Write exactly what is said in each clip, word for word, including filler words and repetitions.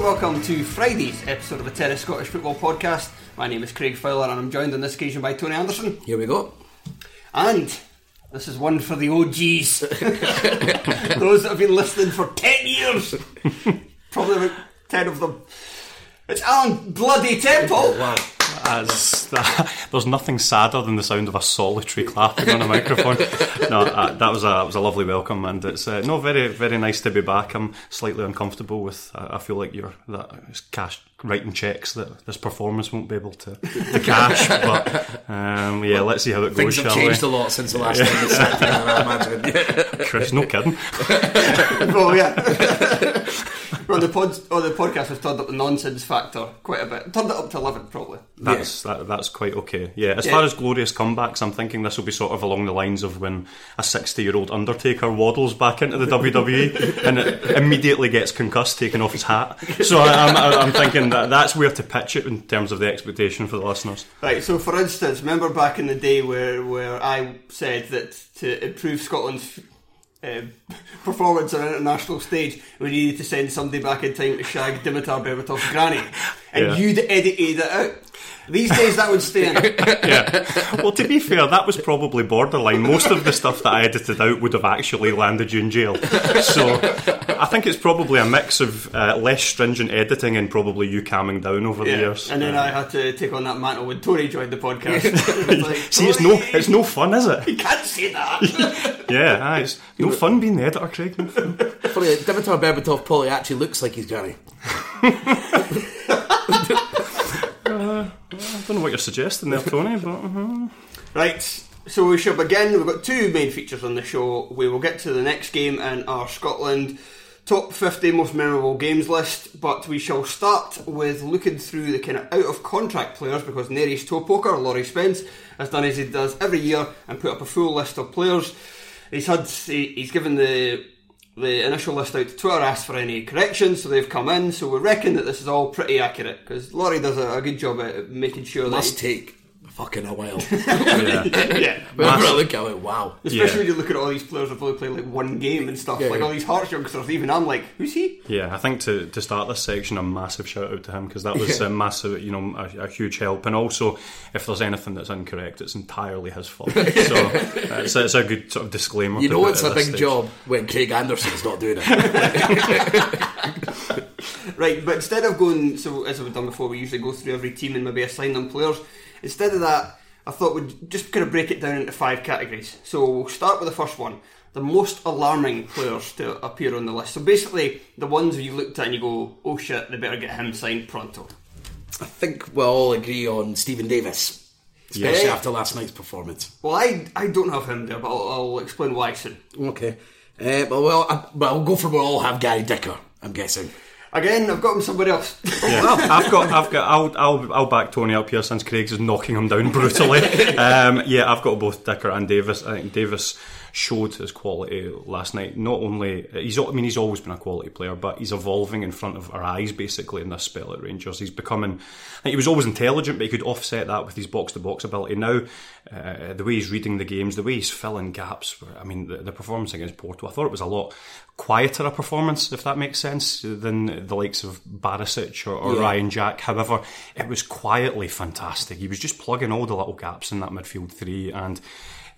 Welcome to Friday's episode of the Terrace Scottish Football Podcast. My name is Craig Fowler and I'm joined on this occasion by Tony Anderson. Here we go. And this is one for the O Gs. Those that have been listening for ten years. Probably about ten of them. It's Alan bloody Temple. Wow. As that, there's nothing sadder than the sound of a solitary clapping on a microphone. No, uh, that was a that was a lovely welcome, and it's uh, no very very nice to be back. I'm slightly uncomfortable with. Uh, I feel like you're that cash writing checks that this performance won't be able to, to cash. But um, yeah, well, let's see how it goes. Things have changed we? a lot since the last yeah. time we sat down. I imagine. Chris, no kidding. Well, yeah. Well, the pod, or the podcast has turned up the nonsense factor quite a bit. Turned it up to eleven, probably. That's yeah. that, that's quite okay. Yeah, as yeah. far as glorious comebacks, I'm thinking this will be sort of along the lines of when a sixty-year-old Undertaker waddles back into the W W E and it immediately gets concussed, taking off his hat. So I, I'm, I'm thinking that that's where to pitch it in terms of the expectation for the listeners. Right. So, for instance, remember back in the day where where I said that to improve Scotland's Uh, performance on an international stage, we needed to send somebody back in time to shag Dimitar Berbatov's granny, and yeah. you'd edited it out. These days that would stay in. Yeah. Well, to be fair, that was probably borderline. Most of the stuff that I edited out would have actually landed you in jail. So I think it's probably a mix of uh, less stringent editing and probably you calming down over yeah. the years. And then yeah. I had to take on that mantle when Tony joined the podcast. It like, see, it's no, it's no fun, is it? You can't say that. Yeah, aye, it's no fun being the editor, Craig. No fun. Funny, Dimitar Berbatov probably actually looks like he's granny. uh, I don't know what you're suggesting there, Tony, but... Uh-huh. Right, so we shall begin. We've got two main features on the show. We will get to the next game in our Scotland top fifty most memorable games list, but we shall start with looking through the kind of out-of-contract players, because Nere's toe poker, Laurie Spence, has done as he does every year and put up a full list of players. He's had he's given the the initial list out to Twitter, asked for any corrections, so they've come in. So we reckon that this is all pretty accurate because Laurie does a, a good job at making sure that must take fucking a while. yeah, yeah. Whenever I look at it, wow. Especially yeah. when you look at all these players who've only played like one game and stuff. Yeah, like yeah. all these Hearts youngsters. Even I'm like, who's he? Yeah, I think to, to start this section, a massive shout out to him because that was yeah. a massive, you know, a, a huge help. And also, if there's anything that's incorrect, it's entirely his fault. So uh, it's, it's a good sort of disclaimer. You know, it's a big stage. Job when Craig Anderson's not doing it. Right, but instead of going, so as we've done before, we usually go through every team and maybe assign them players. Instead of that, I thought we'd just kind of break it down into five categories. So we'll start with the first one, the most alarming players to appear on the list. So basically, the ones you looked at and you go, oh shit, they better get him signed pronto. I think we'll all agree on Stephen Davis. Especially yeah. after last night's performance. Well, I I don't have him there, but I'll, I'll explain why soon. Okay. Uh, but well, I, but I'll go for we'll all have Gary Dicker, I'm guessing. Again, I've got him somewhere else. Yeah, I've got, I've got, I'll, I'll, I'll back Tony up here since Craig's is knocking him down brutally. um, yeah, I've got both Dicker and Davis. I think Davis showed his quality last night. Not only he's, I mean, he's always been a quality player, but he's evolving in front of our eyes basically in this spell at Rangers. He's becoming. I think he was always intelligent, but he could offset that with his box-to-box ability. Now, uh, the way he's reading the games, the way he's filling gaps. Where, I mean, the, the performance against Porto, I thought it was a lot quieter a performance, if that makes sense, than the likes of Barisic or, or yeah. Ryan Jack. However, it was quietly fantastic. He was just plugging all the little gaps in that midfield three, and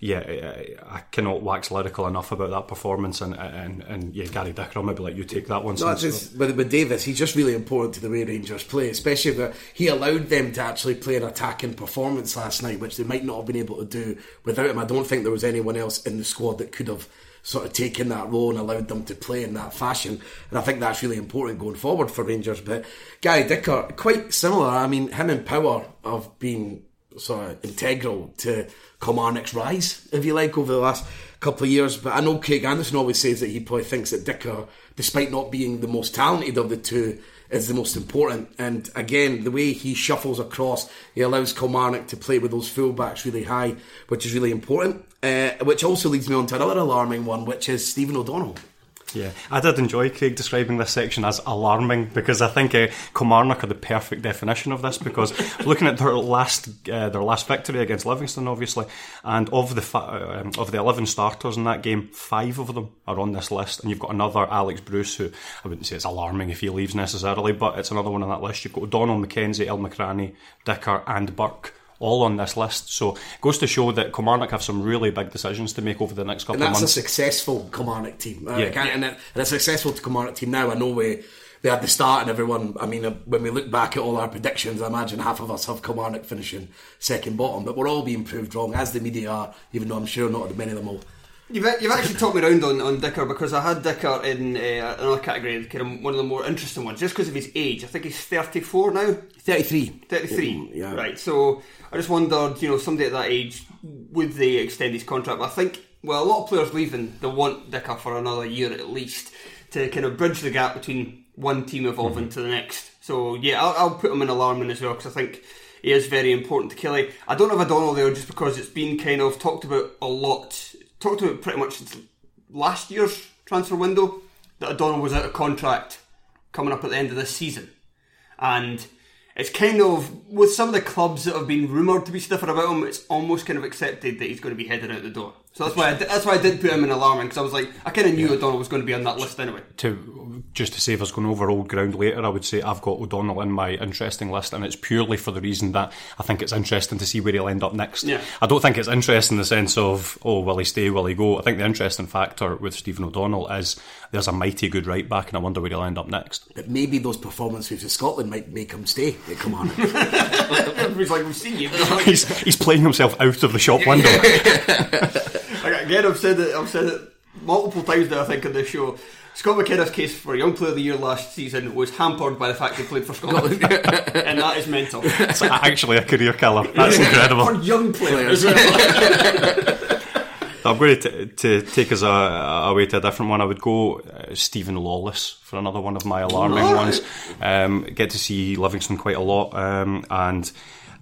yeah, I cannot wax lyrical enough about that performance. And and, and yeah, Gary Dicker, I'll maybe let you take that one. No, it's just, but with Davis, he's just really important to the way Rangers play, especially that he allowed them to actually play an attacking performance last night, which they might not have been able to do without him. I don't think there was anyone else in the squad that could have sort of taken that role and allowed them to play in that fashion, and I think that's really important going forward for Rangers. But Gary Dicker, quite similar. I mean, him and Power have been sort of integral to Kilmarnock's rise, if you like, over the last couple of years. But I know Craig Anderson always says that he probably thinks that Dicker, despite not being the most talented of the two, is the most important. And again, the way he shuffles across, he allows Kilmarnock to play with those fullbacks really high, which is really important. Uh, which also leads me on to another alarming one, which is Stephen O'Donnell. Yeah, I did enjoy Craig describing this section as alarming, because I think uh, Kilmarnock are the perfect definition of this, because looking at their last uh, their last victory against Livingston, obviously, and of the fa- um, of the eleven starters in that game, five of them are on this list, and you've got another Alex Bruce, who I wouldn't say it's alarming if he leaves necessarily, but it's another one on that list. You've got O'Donnell, McKenzie, El Macrani, Dicker and Burke all on this list. So it goes to show that Kilmarnock have some really big decisions to make over the next couple of months. And that's a successful Kilmarnock team. Uh, yeah. like, and, it, and a successful Kilmarnock team now. I know we, they had the start and everyone, I mean, when we look back at all our predictions, I imagine half of us have Kilmarnock finishing second bottom, but we're all being proved wrong, as the media are, even though I'm sure not many of them will. You've, you've actually talked me around on, on Dicker, because I had Dicker in uh, another category, kind of one of the more interesting ones, just because of his age. I think he's thirty-four now. thirty-three. thirty-three. Mm, yeah. Right. So I just wondered, you know, somebody at that age, would they extend his contract? But I think, well, a lot of players leaving, they want Dicker for another year at least to kind of bridge the gap between one team evolving mm-hmm. to the next. So yeah, I'll, I'll put him in alarming as well, because I think he is very important to Kelly. I don't have a O'Donnell there just because it's been kind of talked about a lot. Talked about pretty much since last year's transfer window that O'Donnell was out of contract coming up at the end of this season, and it's kind of, with some of the clubs that have been rumoured to be sniffing about him, it's almost kind of accepted that he's going to be heading out the door. So that's why I did, that's why I did put him in alarming, because I was like, I kind of knew yeah. O'Donnell was going to be on that list anyway. To just to save us going over old ground later, I would say I've got O'Donnell in my interesting list, and it's purely for the reason that I think it's interesting to see where he'll end up next. Yeah. I don't think it's interesting in the sense of, oh, will he stay, will he go? I think the interesting factor with Stephen O'Donnell is there's a mighty good right back, and I wonder where he'll end up next. But maybe those performances in Scotland might make him stay. They come on. Everybody's like, we've seen you. He's, he's playing himself out of the shop window. Again, I've said it I've said it multiple times now, I think, on this show. Scott McKenna's case for Young Player of the Year last season was hampered by the fact he played for Scotland. And that is mental. It's actually a career killer. That's incredible. For young players. I'm going to, t- to take us away to a different one. I would go uh, Stephen Lawless for another one of my alarming right. ones. Um, get to see Livingston quite a lot. Um, and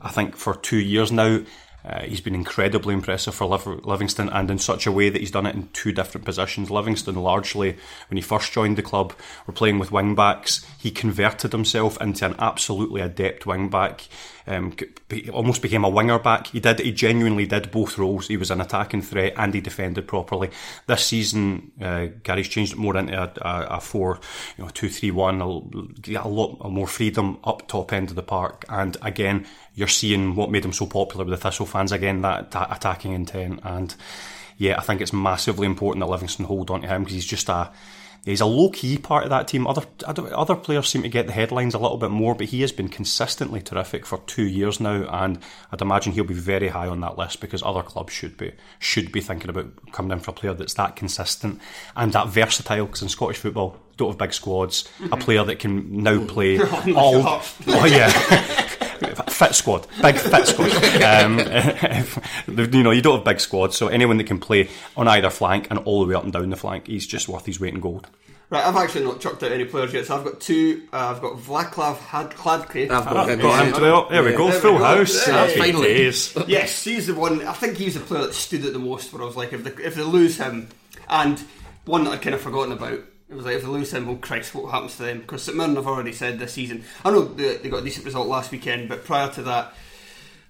I think for two years now, Uh, he's been incredibly impressive for Liv- Livingston, and in such a way that he's done it in two different positions. Livingston, largely, when he first joined the club, were playing with wing-backs. He converted himself into an absolutely adept wing-back. Um, he almost became a winger-back. He did. He genuinely did both roles. He was an attacking threat and he defended properly. This season, uh, Gary's changed it more into a, a, a four, you know, two, three, one. A, a lot more freedom up top end of the park. And again, you're seeing what made him so popular with the Thistle fans. Again, that ta- attacking intent. And yeah, I think it's massively important that Livingston hold on to him, because he's just a He's a low-key part of that team. Other other players seem to get the headlines a little bit more, but he has been consistently terrific for two years now, and I'd imagine he'll be very high on that list because other clubs should be should be thinking about coming in for a player that's that consistent and that versatile, because in Scottish football, don't have big squads. Mm-hmm. A player that can now play oh, all... Oh, yeah. Fit squad, big fit squad. Um, if, you know, you don't have big squads, so anyone that can play on either flank and all the way up and down the flank, he's just worth his weight in gold. Right, I've actually not chucked out any players yet, so I've got two. Uh, I've got Vaclav Hladky. I've got him. Well, there we go, there full we go. house. Yeah, yeah, finally, yes, he's the one. I think he's the player that stood at the most. Where I was like, if they, if they lose him, and one that I'd kind of forgotten about. It was like, if they lose him, well, Christ, what happens to them? Because St Mirren have already said this season. I know they, they got a decent result last weekend, but prior to that,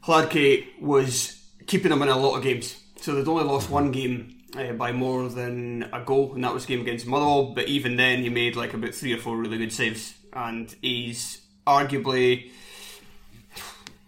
Hladky was keeping them in a lot of games. So they'd only lost one game uh, by more than a goal, and that was a game against Motherwell. But even then, he made like about three or four really good saves. And he's arguably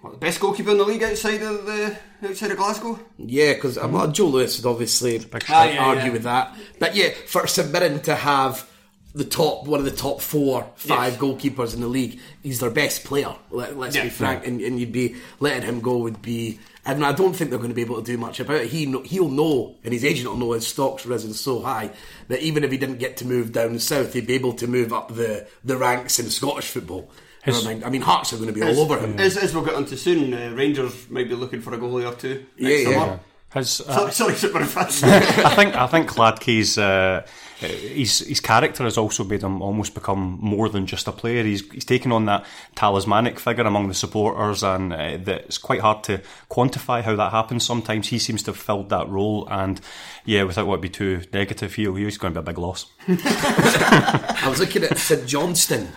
what, the best goalkeeper in the league outside of the... outside of Glasgow? Yeah, because um, mm. Joe Lewis would obviously ah, yeah, argue yeah. with that. But yeah, for St Mirren to have the top, one of the top four, five yes. goalkeepers in the league, he's their best player, let, let's yeah. be frank, yeah. and, and you'd be letting him go would be... And I don't think they're going to be able to do much about it. He, he'll know, and his agent will know, his stock's risen so high that even if he didn't get to move down south, he'd be able to move up the, the ranks in Scottish football. His, I mean, Hearts are going to be his, all over him. As, as we'll get onto soon, uh, Rangers might be looking for a goalie or two. Yeah, yeah. yeah. His, uh, sorry, sorry, I think I think Hladky's uh, his his character has also made him almost become more than just a player. He's he's taken on that talismanic figure among the supporters, and uh, that it's quite hard to quantify how that happens. Sometimes he seems to have filled that role, and yeah, without what be too negative, he he's going to be a big loss. I was looking at Sid Johnstone.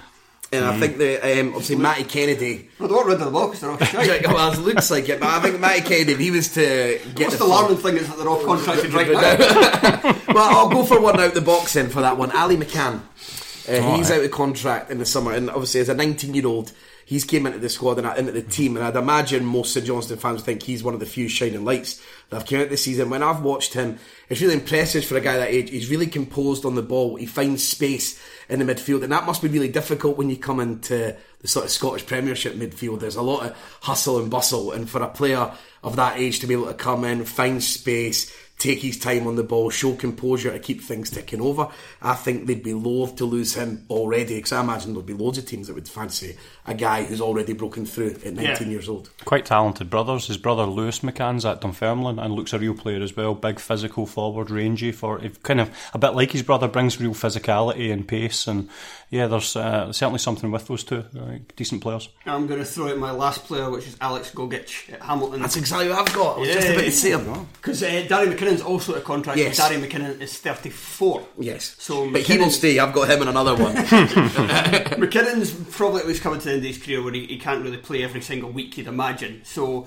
And mm. I think that, um, obviously, Matty Kennedy... I don't run to the ball because they're off contract. Well, it looks like it, but I think Matty Kennedy, if he was to get... What's the alarming thing is that they're off contracted right now? Well, I'll go for one out the box then for that one. Ali McCann. Uh, oh, he's right. out of contract in the summer, and obviously, as a nineteen-year-old, he's came into the squad and into the team, and I'd imagine most St Johnston fans think he's one of the few shining lights that have come out this season. When I've watched him, it's really impressive for a guy that age. He's really composed on the ball. He finds space in the midfield, and that must be really difficult when you come into the sort of Scottish Premiership midfield. There's a lot of hustle and bustle, and for a player of that age to be able to come in, find space, take his time on the ball, show composure to keep things ticking over, I think they'd be loath to lose him already, because I imagine there'd be loads of teams that would fancy a guy who's already broken through at nineteen yeah. years old. Quite talented brothers. His brother Lewis McCann's at Dunfermline and looks a real player as well. Big physical forward, rangy, for kind of a bit like his brother, brings real physicality and pace, and yeah, there's uh, certainly something with those two. Like, decent players. I'm going to throw out my last player, which is Alex Gogic at Hamilton. That's exactly what I've got. I was yeah. just about to say him. Because uh, Darryl McKinnon's also at a contract. Yes. Darryl McKinnon is thirty-four. Yes. So but he will stay. I've got him and another one. McKinnon's probably at least coming to the end of his career where he, he can't really play every single week, you'd imagine. So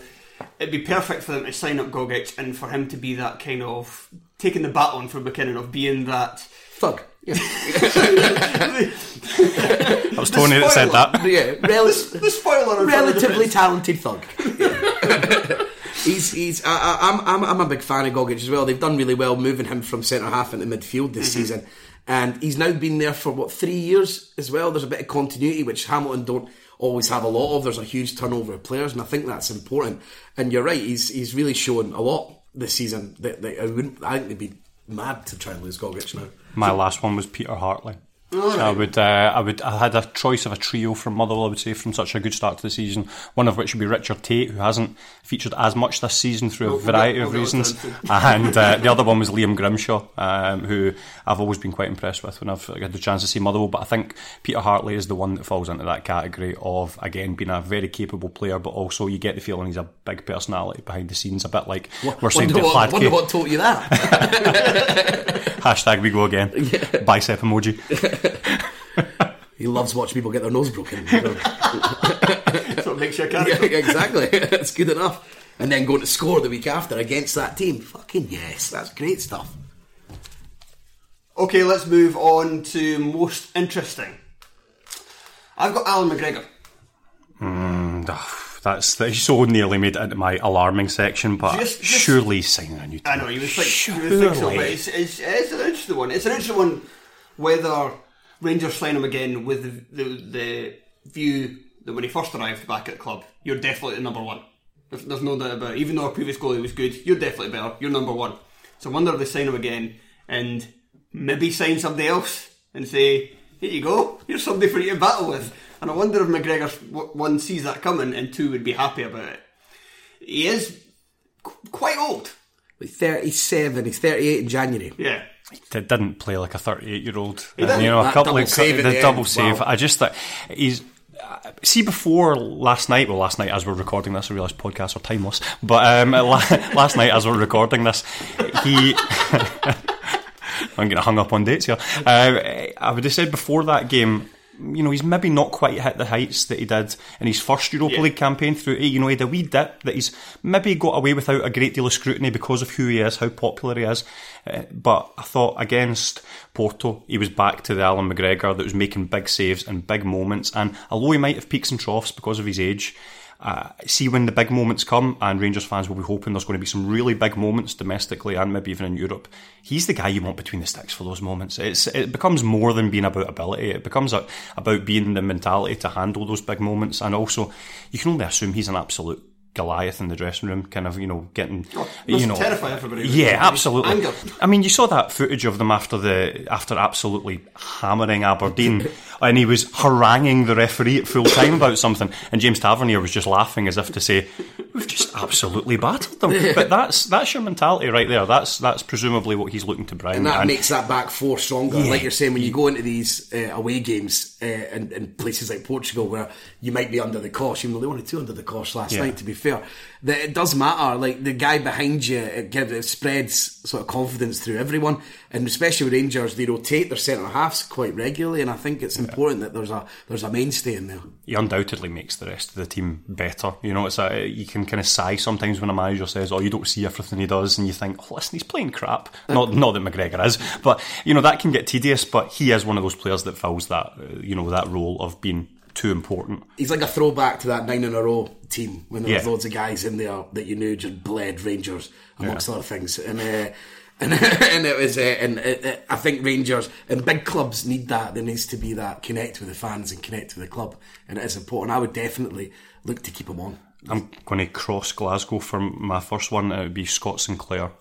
it'd be perfect for them to sign up Gogic and for him to be that kind of... taking the bat on from McKinnon of being that... thug. Yeah. That was Tony that said that. Yeah, rel- the, the spoiler, relatively talented thug. Yeah. He's he's. I, I'm I'm I'm a big fan of Gogic as well. They've done really well moving him from centre half into midfield this mm-hmm. season, and he's now been there for what three years as well. There's a bit of continuity which Hamilton don't always have a lot of. There's a huge turnover of players, and I think that's important. And you're right. He's he's really shown a lot this season. That, that I wouldn't. I think they'd be mad to try and lose Gogic now. My last one was Peter Hartley. Right. I would, uh, I would, I had a choice of a trio from Motherwell. I would say from such a good start to the season, one of which would be Richard Tate, who hasn't featured as much this season through a we'll variety get, we'll of reasons, and uh, the other one was Liam Grimshaw, um, who I've always been quite impressed with when I've had the chance to see Motherwell. But I think Peter Hartley is the one that falls into that category of again being a very capable player, but also you get the feeling he's a big personality behind the scenes, a bit like what, we're saying to Hladky. I wonder what taught you that. Hashtag we go again. Yeah. Bicep emoji. He loves watching people get their nose broken. So it makes you a character. Yeah, exactly. That's good enough. And then going to score the week after against that team. Fucking yes, that's great stuff. Okay, let's move on to most interesting. I've got Alan McGregor. Mm, that's, that's so nearly made it into my alarming section, but just, just, surely signing a new team. I know, you would think, surely. You would think so, but it's, it's, it's an interesting one. It's an interesting one whether Rangers sign him again with the, the, the view that when he first arrived back at the club, you're definitely the number one. There's, there's no doubt about it. Even though our previous goalie was good, you're definitely better. You're number one. So I wonder if they sign him again and maybe sign somebody else and say, here you go, here's somebody for you to battle with. And I wonder if McGregor, one, sees that coming, and two, would be happy about it. He is qu- quite old. He's thirty-seven, he's thirty-eight in January. Yeah. He didn't play like a thirty-eight-year-old. He didn't. You know, that a couple double of save the, the end. double save. Wow. I just thought he's. See, before last night, well, last night as we're recording this, I realise podcasts are timeless. But um, last night as we're recording this, he. I'm getting hung up on dates here. Uh, I would have said before that game, you know, he's maybe not quite hit the heights that he did in his first Europa yeah. League campaign through it. You know, he had a wee dip that he's maybe got away without a great deal of scrutiny because of who he is, how popular he is. Uh, but I thought against Porto, he was back to the Alan McGregor that was making big saves and big moments. And although he might have peaks and troughs because of his age, uh, see when the big moments come, and Rangers fans will be hoping there's going to be some really big moments domestically and maybe even in Europe. He's the guy you want between the sticks for those moments. It's, it becomes more than being about ability. It becomes a, about being the mentality to handle those big moments. And also, you can only assume he's an absolute Goliath in the dressing room, kind of, you know, getting, oh, you know, terrify everybody. Yeah, absolutely. Anger. I mean, you saw that footage of them after the after absolutely hammering Aberdeen, and he was haranguing the referee at full time about something, and James Tavernier was just laughing as if to say, "We've just absolutely battered them." But that's that's your mentality right there. That's that's presumably what he's looking to bring, and that and, makes that back four stronger. Yeah. Like you're saying, when you go into these uh, away games uh, in, in places like Portugal, where you might be under the cosh, even though they only two under the cosh last yeah. night, to be fair, that it does matter. Like the guy behind you, it gives, it spreads sort of confidence through everyone, and especially with Rangers, they rotate their centre halves quite regularly, and I think it's yeah. important that there's a there's a mainstay in there. He undoubtedly makes the rest of the team better. You know, it's a, you can kind of sigh sometimes when a manager says, "Oh, you don't see everything he does," and you think, "Oh, listen, he's playing crap." Not not that McGregor is, but you know that can get tedious. But he is one of those players that fills that you know that role of being too important. He's like a throwback to that nine in a row team when there yeah. was loads of guys in there that you knew just bled Rangers amongst yeah. other things, and uh, and, and it was uh, and uh, I think Rangers and big clubs need that. There needs to be that connect with the fans and connect with the club, and it is important. I would definitely look to keep him on. I'm going to cross Glasgow for my first one. It would be Scott Sinclair.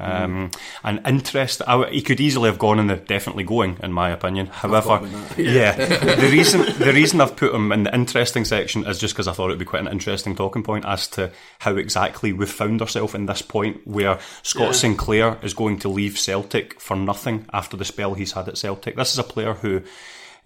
Um, an interest I, he could easily have gone in the definitely going, in my opinion. However, yeah, the reason the reason I've put him in the interesting section is just because I thought it would be quite an interesting talking point as to how exactly we've found ourselves in this point where Scott yeah. Sinclair is going to leave Celtic for nothing after the spell he's had at Celtic. This is a player who,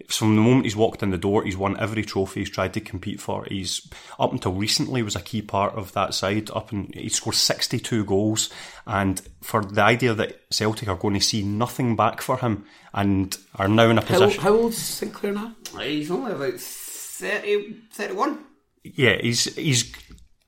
from the moment he's walked in the door, he's won every trophy he's tried to compete for. He's, up until recently, was a key part of that side. Up and he scored sixty-two goals, and for the idea that Celtic are going to see nothing back for him and are now in a position. How, how old is Sinclair now? He's only about thirty, thirty-one. Yeah, he's he's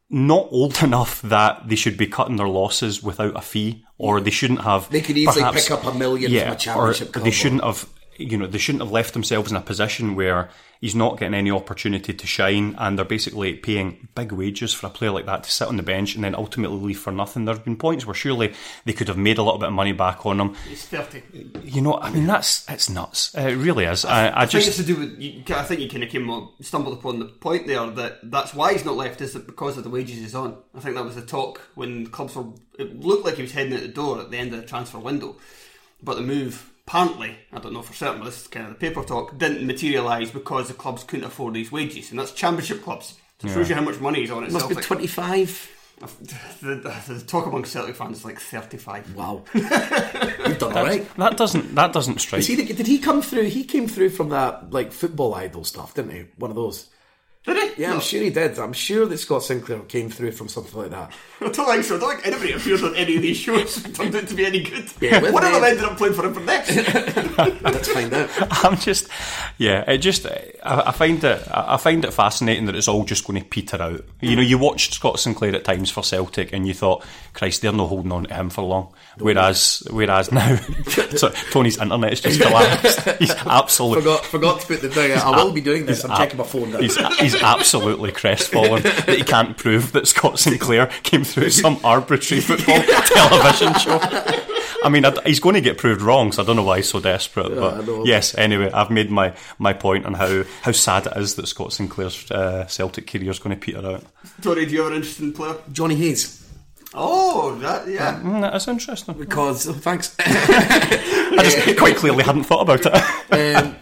not old enough that they should be cutting their losses without a fee, or they shouldn't have. They could easily perhaps, pick up a million yeah, from a championship club. They shouldn't have. You know, they shouldn't have left themselves in a position where he's not getting any opportunity to shine, and they're basically paying big wages for a player like that to sit on the bench and then ultimately leave for nothing. There have been points where surely they could have made a little bit of money back on him. He's thirty. You know, I mean, that's it's nuts. It really is. I, I, I just think it's to do with. You, I think you kind of came up, stumbled upon the point there that that's why he's not left. Is that because of the wages he's on? I think that was the talk when clubs were. It looked like he was heading out the door at the end of the transfer window, but the move. Apparently, I don't know for certain, but this is kind of the paper talk, didn't materialise because the clubs couldn't afford these wages, and that's championship clubs. So it shows you how much money is on it. Must be twenty-five. The, the talk among Celtic fans is like thirty-five. Wow. You've done all right. That doesn't, that doesn't strike. Is he, did he come through? He came through from that like football idol stuff, didn't he? One of those. Did he? Yeah, no. I'm sure he did. I'm sure that Scott Sinclair came through from something like that. I don't think so. I don't think anybody appears on any of these shows and turned out to be any good. Yeah, one of them ended up playing for him for next. Let's find out. I'm just, yeah, it just, I, I find it, I find it fascinating that it's all just going to peter out. You know, you watched Scott Sinclair at times for Celtic and you thought, Christ, they're not holding on to him for long. Don't whereas, know. whereas now, so Tony's internet's just collapsed. He's absolutely forgot, forgot to put the thing. I will be doing this. I'm ab- checking my phone now. He's, he's absolutely crestfallen that he can't prove that Scott Sinclair came through some arbitrary football television show. I mean, I, he's going to get proved wrong, so I don't know why he's so desperate. Yeah, but yes, anyway, I've made my, my point on how, how sad it is that Scott Sinclair's uh, Celtic career is going to peter out. Tony, do you have an interesting player? Johnny Hayes. Oh, that, yeah. Mm, that is interesting. Because, oh, thanks. I just quite clearly hadn't thought about it. um,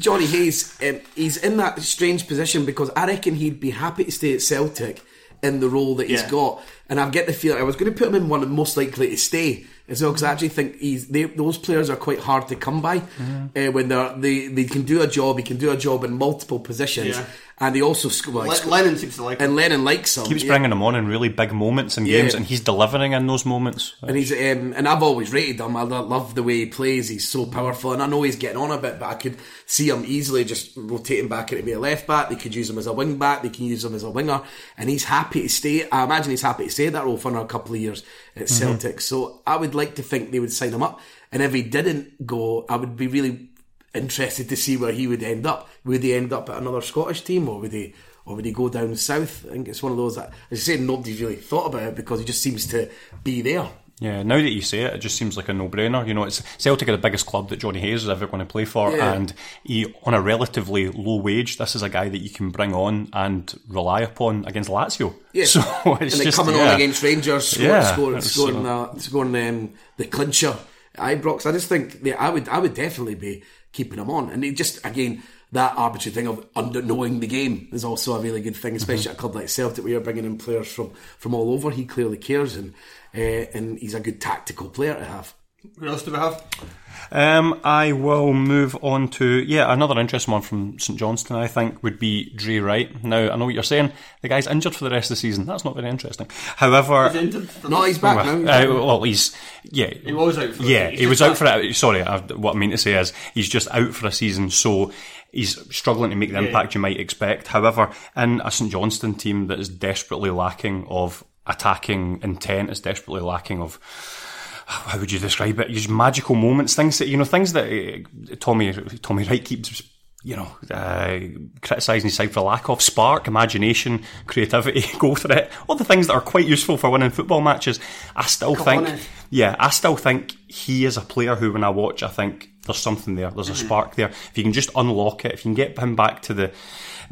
Johnny Hayes, um, he's in that strange position because I reckon he'd be happy to stay at Celtic in the role that he's yeah. got. And I get the feeling, I was going to put him in one most likely to stay as well, because I actually think he's they, those players are quite hard to come by. Mm. Uh, when they're, they they can do a job, he can do a job in multiple positions. Yeah. And they also sc- like, sc- Lennon seems to like him. And Lennon likes him. Keeps yeah. bringing him on in really big moments in yeah. games, and he's delivering in those moments. And he's um, and I've always rated him. I love the way he plays. He's so powerful, and I know he's getting on a bit, but I could see him easily just rotating back into being a left back. They could use him as a wing back. They can use him as a winger, and he's happy to stay. I imagine he's happy to stay at that role for another couple of years at mm-hmm. Celtic. So I would like to think they would sign him up, and if he didn't go, I would be really interested to see where he would end up. Would he end up at another Scottish team, or would he, or would he go down south? I think it's one of those that, as you say, nobody's really thought about it because he just seems to be there. Yeah, now that you say it, it just seems like a no-brainer. You know, it's Celtic are the biggest club that Johnny Hayes is ever going to play for, yeah. and he, on a relatively low wage, this is a guy that you can bring on and rely upon against Lazio. Yeah, so it's and just, coming yeah. on against Rangers, scoring, yeah, scoring, scoring, uh, the, scoring um, the clincher at Ibrox. I just think yeah, I would, I would definitely be keeping him on. And it just, again, that arbitrary thing of under knowing the game is also a really good thing, especially mm-hmm. at a club like Celtic where you're bringing in players from, from all over. He clearly cares, and uh, and he's a good tactical player to have. What else do we have? Um, I will move on to, yeah, another interesting one from St Johnstone, I think, would be Drey Wright. Now, I know what you're saying. The guy's injured for the rest of the season. That's not very interesting. However... He's injured? No, he's back well, now. He's uh, well, he's... Yeah. He was out for Yeah, he was out for it. Sorry, I, what I mean to say is he's just out for a season, so he's struggling to make the yeah. impact you might expect. However, in a St Johnstone team that is desperately lacking of attacking intent, is desperately lacking of... how would you describe it? Just magical moments, things that, you know, things that uh, Tommy Tommy Wright keeps, you know, uh, criticising his side for lack of spark, imagination, creativity, go for it. All the things that are quite useful for winning football matches. I still Come think, on, eh? yeah, I still think he is a player who, when I watch, I think there's something there. There's mm-hmm. a spark there. If you can just unlock it, if you can get him back to the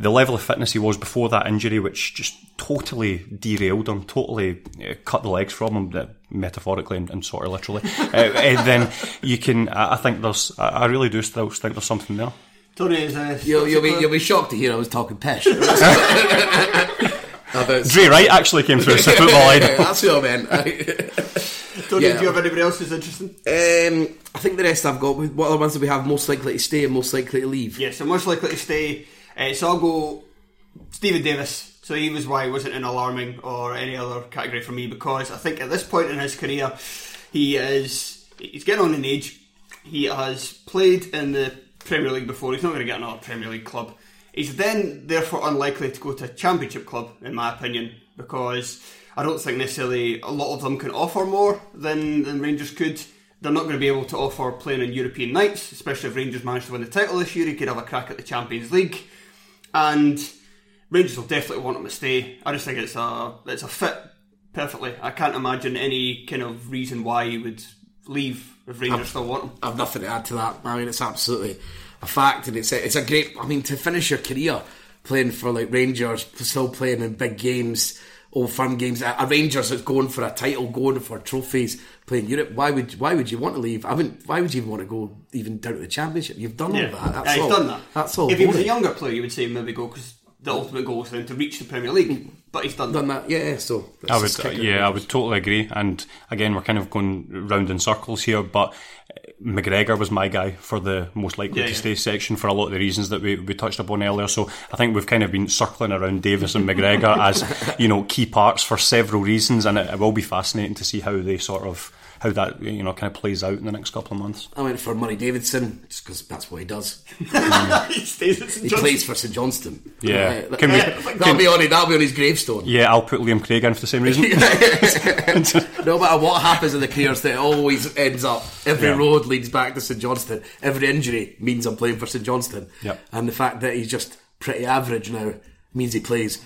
the level of fitness he was before that injury, which just totally derailed him, totally uh, cut the legs from him, uh, metaphorically and, and sort of literally, uh, and then you can, I, I think there's, I really do still think there's something there. Tony, is uh, you'll, you'll, be, you'll be shocked to hear I was talking pish. Drey Wright actually came through as a football idol. That's who I meant. Tony, yeah. do you have anybody else who's interesting? Um, I think the rest I've got, what are the ones that we have most likely to stay and most likely to leave? Yes, yeah, so most likely to stay... Uh, so I'll go Stephen Davis. So he was why he wasn't in alarming or any other category for me, because I think at this point in his career, he is he's getting on in age. He has played in the Premier League before. He's not going to get another Premier League club. He's then therefore unlikely to go to a Championship club, in my opinion, because I don't think necessarily a lot of them can offer more than, than Rangers could. They're not going to be able to offer playing on European nights, especially if Rangers manage to win the title this year. He could have a crack at the Champions League. And Rangers will definitely want him to stay. I just think it's a it's a fit perfectly. I can't imagine any kind of reason why he would leave if Rangers I've, still want him. I've nothing to add to that. I mean, it's absolutely a fact, and it's a, it's a great. I mean, to finish your career playing for like Rangers, still playing in big games, old firm games. A, a Rangers that's going for a title, going for trophies, playing Europe. Why would why would you want to leave? I wouldn't. Why would you even want to go even down to the Championship? You've done all yeah. that. That's yeah, all. Done that. That's all. If he was a younger player, you would say maybe go, because the ultimate goal is for him to reach the Premier League. But he's done, done that. that. Yeah. So I would. Uh, yeah, I would totally agree. And again, we're kind of going round in circles here. But McGregor was my guy for the most likely yeah, to yeah. stay section for a lot of the reasons that we, we touched upon earlier. So I think we've kind of been circling around Davis and McGregor as, you know, key parts for several reasons, and it, it will be fascinating to see how they sort of. How that, you know, kind of plays out in the next couple of months. I went for Murray Davidson just because that's what he does. he stays at St He Johnstone. plays for St Johnstone. Yeah, uh, can we, that'll can, be on it. That'll be on his gravestone. Yeah, I'll put Liam Craig in for the same reason. No matter what happens in the careers, that it always ends up. Every yeah. road leads back to St Johnstone. Every injury means I'm playing for St Johnstone. Yep. And the fact that he's just pretty average now means he plays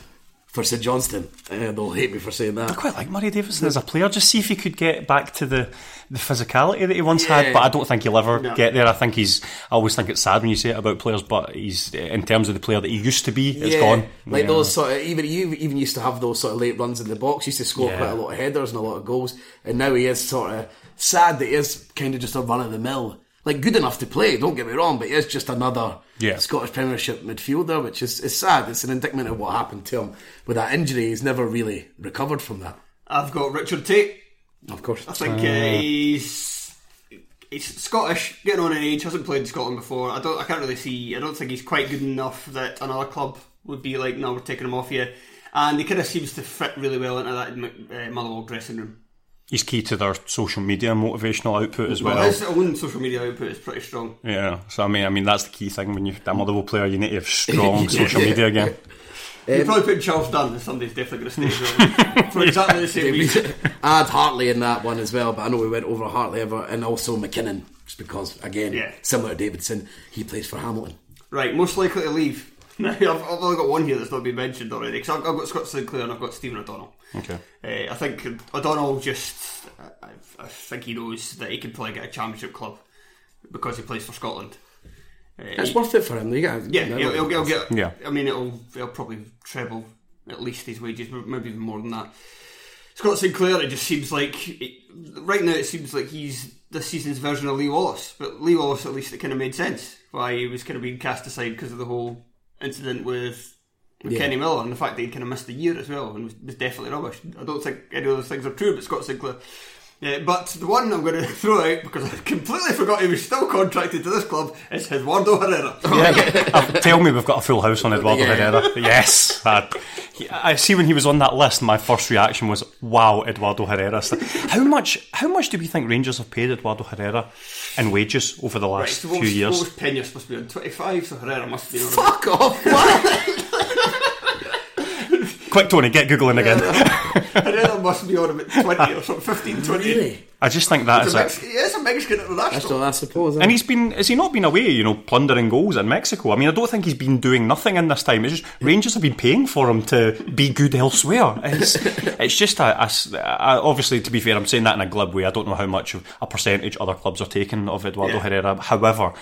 for Sid Johnstone. Uh, they'll hate me for saying that. I quite like Murray Davidson as a player. Just see if he could get back to the, the physicality that he once yeah. had, but I don't think he'll ever no. get there. I think he's, I always think it's sad when you say it about players, but he's, in terms of the player that he used to be, it's yeah. gone. Like yeah. those sort of, even you even used to have those sort of late runs in the box, he used to score yeah. quite a lot of headers and a lot of goals, and now he is sort of sad that he is kind of just a run of the mill. Like, good enough to play, don't get me wrong, but he is just another yeah. Scottish Premiership midfielder, which is, is sad. It's an indictment of what happened to him with that injury. He's never really recovered from that. I've got Richard Tate. Of course. I think uh, uh, he's, he's Scottish, getting on in age, hasn't played in Scotland before. I don't. I can't really see. I don't think he's quite good enough that another club would be like, no, we're taking him off you. And he kind of seems to fit really well into that uh, Motherwell dressing room. He's key to their social media motivational output as well. well. His own social media output is pretty strong. Yeah, so I mean, I mean that's the key thing when you're a Motherwell player. You need to have strong yeah, social yeah. media again. Um, you probably put Charles Dunn, and somebody's definitely going to stay for exactly the same reason. I had Hartley in that one as well, but I know we went over Hartley ever, and also McKinnon, just because again, yeah. similar to Davidson, he plays for Hamilton. Right, most likely to leave. I've only got one here that's not been mentioned already, because I've, I've got Scott Sinclair and I've got Stephen O'Donnell. Okay. Uh, I think O'Donnell just, I, I think he knows that he can play at a Championship club because he plays for Scotland. Uh, it's he, worth it for him. You get, yeah, no, he'll, he'll, he'll get. Yeah. I mean, it'll he'll probably treble at least his wages, maybe even more than that. Scott Sinclair, it just seems like it, right now it seems like he's this season's version of Lee Wallace, but Lee Wallace at least it kind of made sense why he was kind of being cast aside because of the whole incident with yeah. Kenny Miller and the fact that he kind of missed a year as well and was, was definitely rubbish. I don't think any of those things are true, but Scott Sinclair. Yeah, but the one I'm going to throw out, because I completely forgot he was still contracted to this club, is Eduardo Herrera. Yeah, tell me we've got a full house on Eduardo yeah. Herrera. Yes. I, I see when he was on that list, my first reaction was, wow, Eduardo Herrera. How much How much do we think Rangers have paid Eduardo Herrera in wages over the last right, so few was, years? What was Pena supposed to be on? twenty-five, so Herrera must be on. Fuck off, what? Quick, Tony, get Googling again. Herrera must be on him at twenty or something, fifteen, twenty. Really? I just think that it's is a Mex- it. He is a Mexican international. That's what I suppose. And he's been, has he not been away, you know, plundering goals in Mexico? I mean, I don't think he's been doing nothing in this time. It's just, Rangers have been paying for him to be good elsewhere. It's, it's just, a, a, a, obviously, to be fair, I'm saying that in a glib way. I don't know how much of a percentage other clubs are taking of Eduardo yeah. Herrera. However,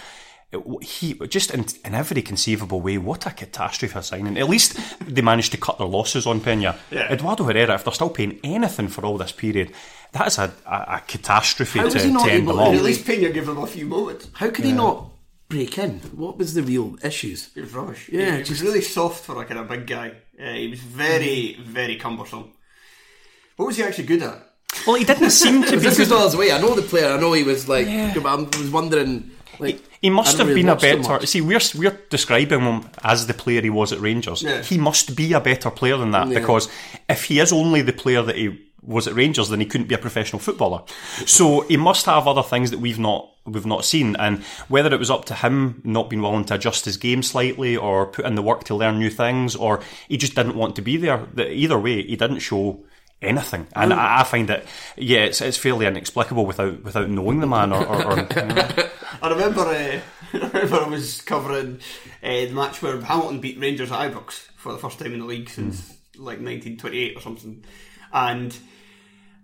he just in, in every conceivable way, what a catastrophe a signing. At least they managed to cut their losses on Peña. Yeah. Eduardo Herrera, if they're still paying anything for all this period, that is a, a, a catastrophe. How to, was he not to end able, them all. At least Peña gave him a few moments. How could yeah. he not break in? What was the real issues? It was rubbish. Yeah, he, just, he was really soft for a kind of big guy. Uh, he was very, very cumbersome. What was he actually good at? Well, he didn't seem to be. This is all his way. I know the player. I know he was like. Yeah. I was wondering. Like, he must have really been a better so see we're we're describing him as the player he was at Rangers yeah. he must be a better player than that yeah. because if he is only the player that he was at Rangers then he couldn't be a professional footballer, so he must have other things that we've not we've not seen, and whether it was up to him not being willing to adjust his game slightly or put in the work to learn new things, or he just didn't want to be there, either way he didn't show anything, and mm. I, I find it yeah it's, it's fairly inexplicable without without knowing the man or, or, or you know. I remember uh, I remember I was covering uh, the match where Hamilton beat Rangers at Ibrox for the first time in the league since mm. like nineteen twenty-eight or something, and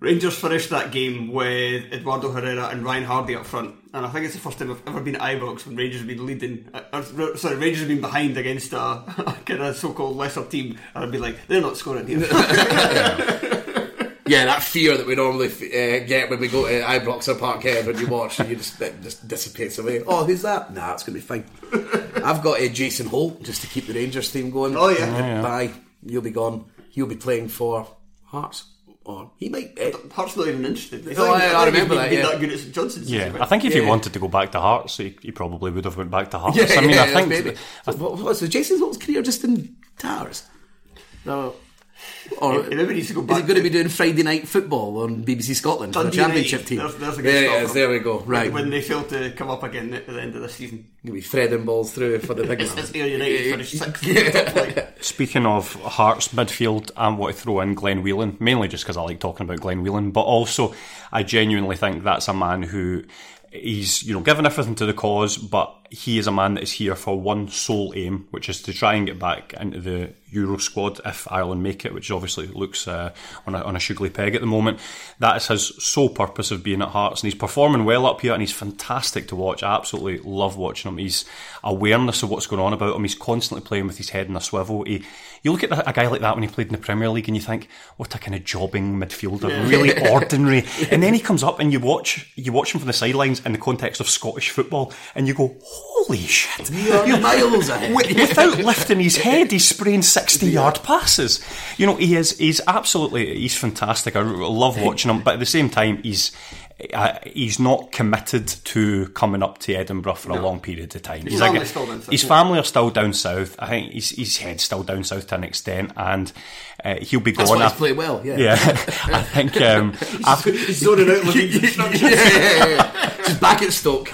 Rangers finished that game with Eduardo Herrera and Ryan Hardy up front, and I think it's the first time I've ever been at Ibrox when Rangers have been leading uh, or, sorry Rangers have been behind against a, a kind of so called lesser team, and I'd be like, they're not scoring here. Yeah, that fear that we normally uh, get when we go to Ibrox or Parkhead when you watch, you just, it just dissipates away. Oh, who's that? Nah, it's going to be fine. I've got uh, Jason Holt just to keep the Rangers team going. Oh, yeah. yeah. Bye. You'll be gone. He'll be playing for Hearts. Or he might. Uh, Hearts not even interested. Oh, I, I remember that. He's yeah. that good at St Johnson's. Yeah, I think if yeah. he wanted to go back to Hearts, he, he probably would have went back to Hearts. Yeah, I mean, yeah, I think. Th- so, what, what, so Jason Holt's career just in tatters? No. Or yeah, needs to go back. Is it going to be doing Friday night football on B B C Scotland for the Championship night. Team? There's, there's a good yeah, yes, there we go. Right, when they fail to come up again at the end of the season, going to be threading balls through for the big one. It's near United finished sixth. Yeah. Speaking of Hearts midfield, I want to throw in Glenn Whelan, mainly just because I like talking about Glenn Whelan, but also I genuinely think that's a man who. He's, you know, given everything to the cause, but he is a man that is here for one sole aim, which is to try and get back into the Euro squad if Ireland make it, which obviously looks uh, on a, on a sugly peg at the moment. That is his sole purpose of being at Hearts, and he's performing well up here, and he's fantastic to watch. I absolutely love watching him. His awareness of what's going on about him, he's constantly playing with his head in a swivel. He, you look at the, a guy like that when he played in the Premier League and you think, what a kind of jobbing midfielder, really ordinary. And then he comes up and you watch you watch him from the sidelines in the context of Scottish football, and you go, holy shit. You're miles ahead. Without lifting his head, he's spraying sixty-yard passes. You know, he is he's absolutely, he's fantastic. I love watching him, but at the same time, he's uh, he's not committed to coming up to Edinburgh for no. a long period of time. His, he's family, like, still down south. His family are still down south. I think his, his head's still down south to an extent, and uh, he'll be gone. That's why he's played well, yeah. yeah. I think... Um, he's, he's zoning out Levine's instructions. Yeah, yeah, yeah. Just back at Stoke.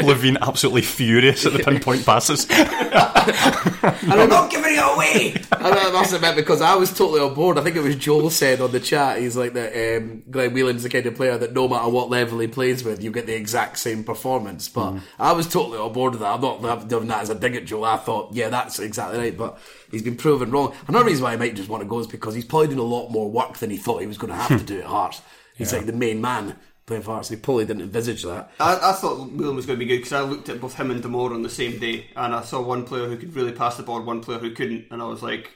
Levein absolutely furious at the pinpoint passes. And I'm not giving it away. I must admit, because I was totally on board. I think it was Joel said on the chat, he's like that um, Glenn Whelan's the kind of player that no matter what level he plays with, you get the exact same performance. But mm. I was totally on board with that. I'm not doing that as a dig at Joel. I thought, yeah, that's exactly right. But he's been proven wrong. Another reason why I might just want to go is because he's probably doing a lot more work than he thought he was going to have to do at Hearts. He's yeah. like the main man playing for Hearts. He probably didn't envisage that. I, I thought Whelan was going to be good because I looked at both him and Damore on the same day, and I saw one player who could really pass the ball, one player who couldn't, and I was like,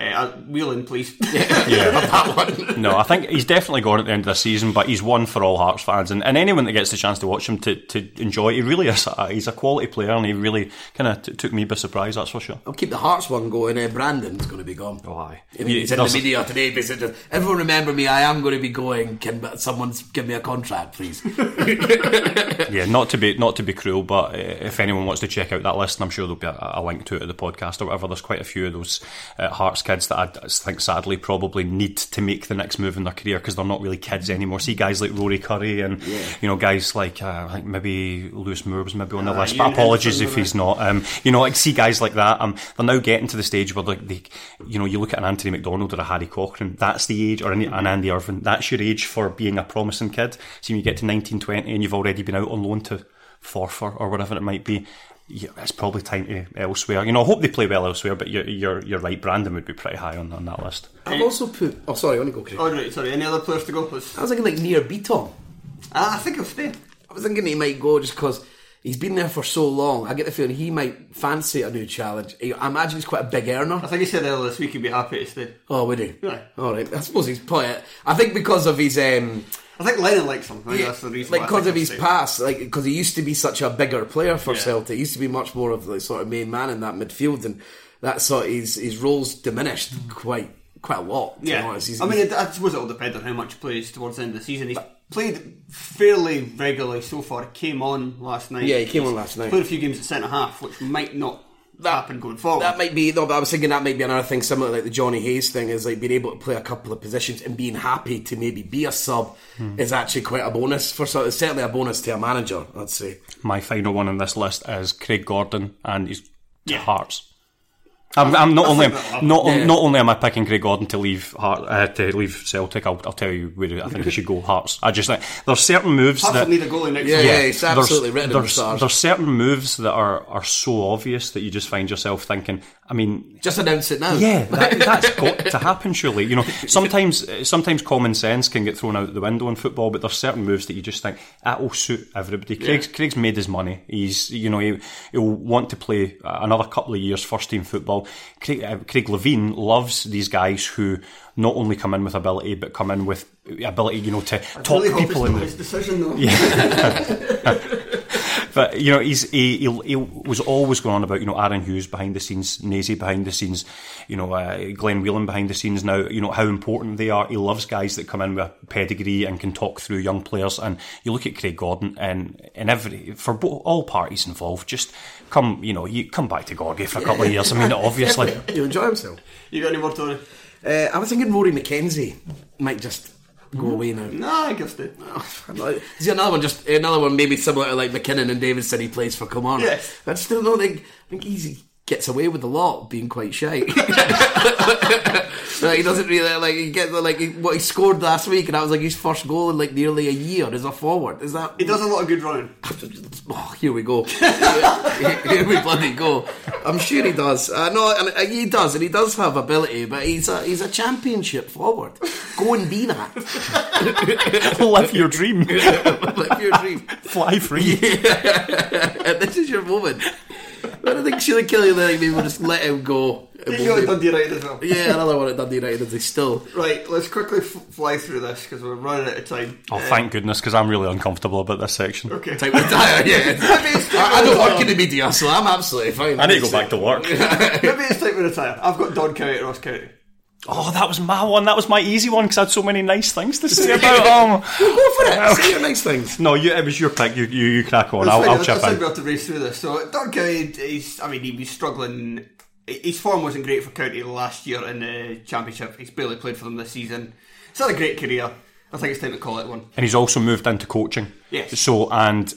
uh, Whelan, please. Yeah. No, I think he's definitely gone at the end of the season, but he's one for all Hearts fans, and, and anyone that gets the chance to watch him to, to enjoy. He really is a, he's a quality player, and he really kind of t- took me by surprise, that's for sure. I'll keep the Hearts one going. uh, Brandon's going to be gone. Oh aye, I mean, he's in the media today basically. Everyone remember me, I am going to be going. Can someone give me a contract, please? Yeah, not to be not to be cruel, but uh, if anyone wants to check out that list, and I'm sure there'll be a, a link to it at the podcast or whatever, there's quite a few of those uh, Hearts kids that I, I think sadly probably need to make the next move in their career because they're not really kids anymore. See guys like Rory Curry and yeah. you know guys like uh, I think maybe Lewis Moore was maybe on the uh, list, but apologies if he's not. Um, you know, like see guys like that. Um, they're now getting to the stage where they, you know, you look at an Anthony McDonald or a Harry Cochran. That's the age, or an, an Andy Irvine. That's your age for being a promising kid. So when you get to nineteen, twenty and you've already been out on loan to Forfar or whatever it might be. Yeah, it's probably time to elsewhere. You know, I hope they play well elsewhere, but you're you're, you're right. Brandon would be pretty high on, on that list. I've also put. Oh, sorry, I want to go. Craig. Oh, right, sorry. Any other players to go? Please. I was thinking like near Beaton. I think of there. I was thinking he might go just because he's been there for so long. I get the feeling he might fancy a new challenge. I imagine he's quite a big earner. I think he said earlier this week he'd be happy to stay. Oh, would he? Yeah. All right. I suppose he's probably. I think because of his. Um, I think Lennon likes him. I mean, yeah, that's the reason. Like because of his past, like because he used to be such a bigger player for yeah. Celtic. He used to be much more of the sort of main man in that midfield, and that sort of his his role's diminished quite quite a lot. To yeah, be honest. He's, I mean, it, I suppose it'll depend on how much he plays towards the end of the season. He's played fairly regularly so far. He came on last night. Yeah, he came he's on last night. Played a few games at centre half, which might not. That, happen going forward. That might be no, but I was thinking that might be another thing similar like the Johnny Hayes thing is like being able to play a couple of positions and being happy to maybe be a sub hmm. is actually quite a bonus for it's certainly a bonus to a manager, I'd say. My final one on this list is Craig Gordon and his yeah. Hearts. I'm, I'm not only not yeah. not only am I picking Craig Gordon to leave Heart, uh, to leave Celtic. I'll, I'll tell you where I think he should go. Hearts. I just think there's certain moves Hearts that need a goalie next. Yeah, yeah, it's absolutely there's, there's, the there's certain moves that are, are so obvious that you just find yourself thinking. I mean, just announce it now. Yeah, that, that's got to happen. Surely, you know. Sometimes sometimes common sense can get thrown out the window in football, but there's certain moves that you just think that will suit everybody. Craig's yeah. Craig's made his money. He's you know he, he'll want to play another couple of years first team football. Craig, uh, Craig Levein loves these guys who not only come in with ability, but come in with ability, you know, to I talk really people in the his decision, though. Yeah. But you know, he's he, he, he was always going on about you know Aaron Hughes behind the scenes, Nazy behind the scenes, you know uh, Glenn Whelan behind the scenes. Now you know how important they are. He loves guys that come in with pedigree and can talk through young players. And you look at Craig Gordon, and and every for bo- all parties involved, just come you know you come back to Gorgie for a couple of years. I mean, obviously, you enjoy himself. You got any more, Tony? Uh, I was thinking Rory McKenzie might just. Go away now. No, I guess they. See another one, just another one, maybe similar to like McKinnon and Davidson. He plays for Kilmarnock. Yes, I still don't think. I think he's gets away with a lot being quite shy. Like, he doesn't really like he gets like he, what he scored last week, and that was like his first goal in like nearly a year as a forward. Is that he does a lot of good running? Oh, here we go. here, here we bloody go. I'm sure he does. Uh, no, and uh, he does, and he does have ability, but he's a he's a championship forward. Go and be that. Live your dream. Live your dream. Fly free. Yeah. This is your moment. I don't think Sheila Kelly like maybe we'll just let him go. They got Dundee United as well. Yeah, another one at Dundee United. They still right. Let's quickly f- fly through this because we're running out of time. Oh, uh, thank goodness, because I'm really uncomfortable about this section. Okay, time to retire. Yeah, I, I don't work in the media, so I'm absolutely fine. I need to go back to work. Maybe it's time to retire. I've got Don County at Ross County. Oh, that was my one. That was my easy one because I had so many nice things to say about them. Well, go for it. Okay. Say your nice things. No, you, it was your pick. You you, you crack on. I'll, I'll chip in. I think we have to race through this. So, Don County, he's, I mean, he was struggling. His form wasn't great for County last year in the Championship. He's barely played for them this season. He's had a great career. I think it's time to call it one. And he's also moved into coaching. Yes. So, and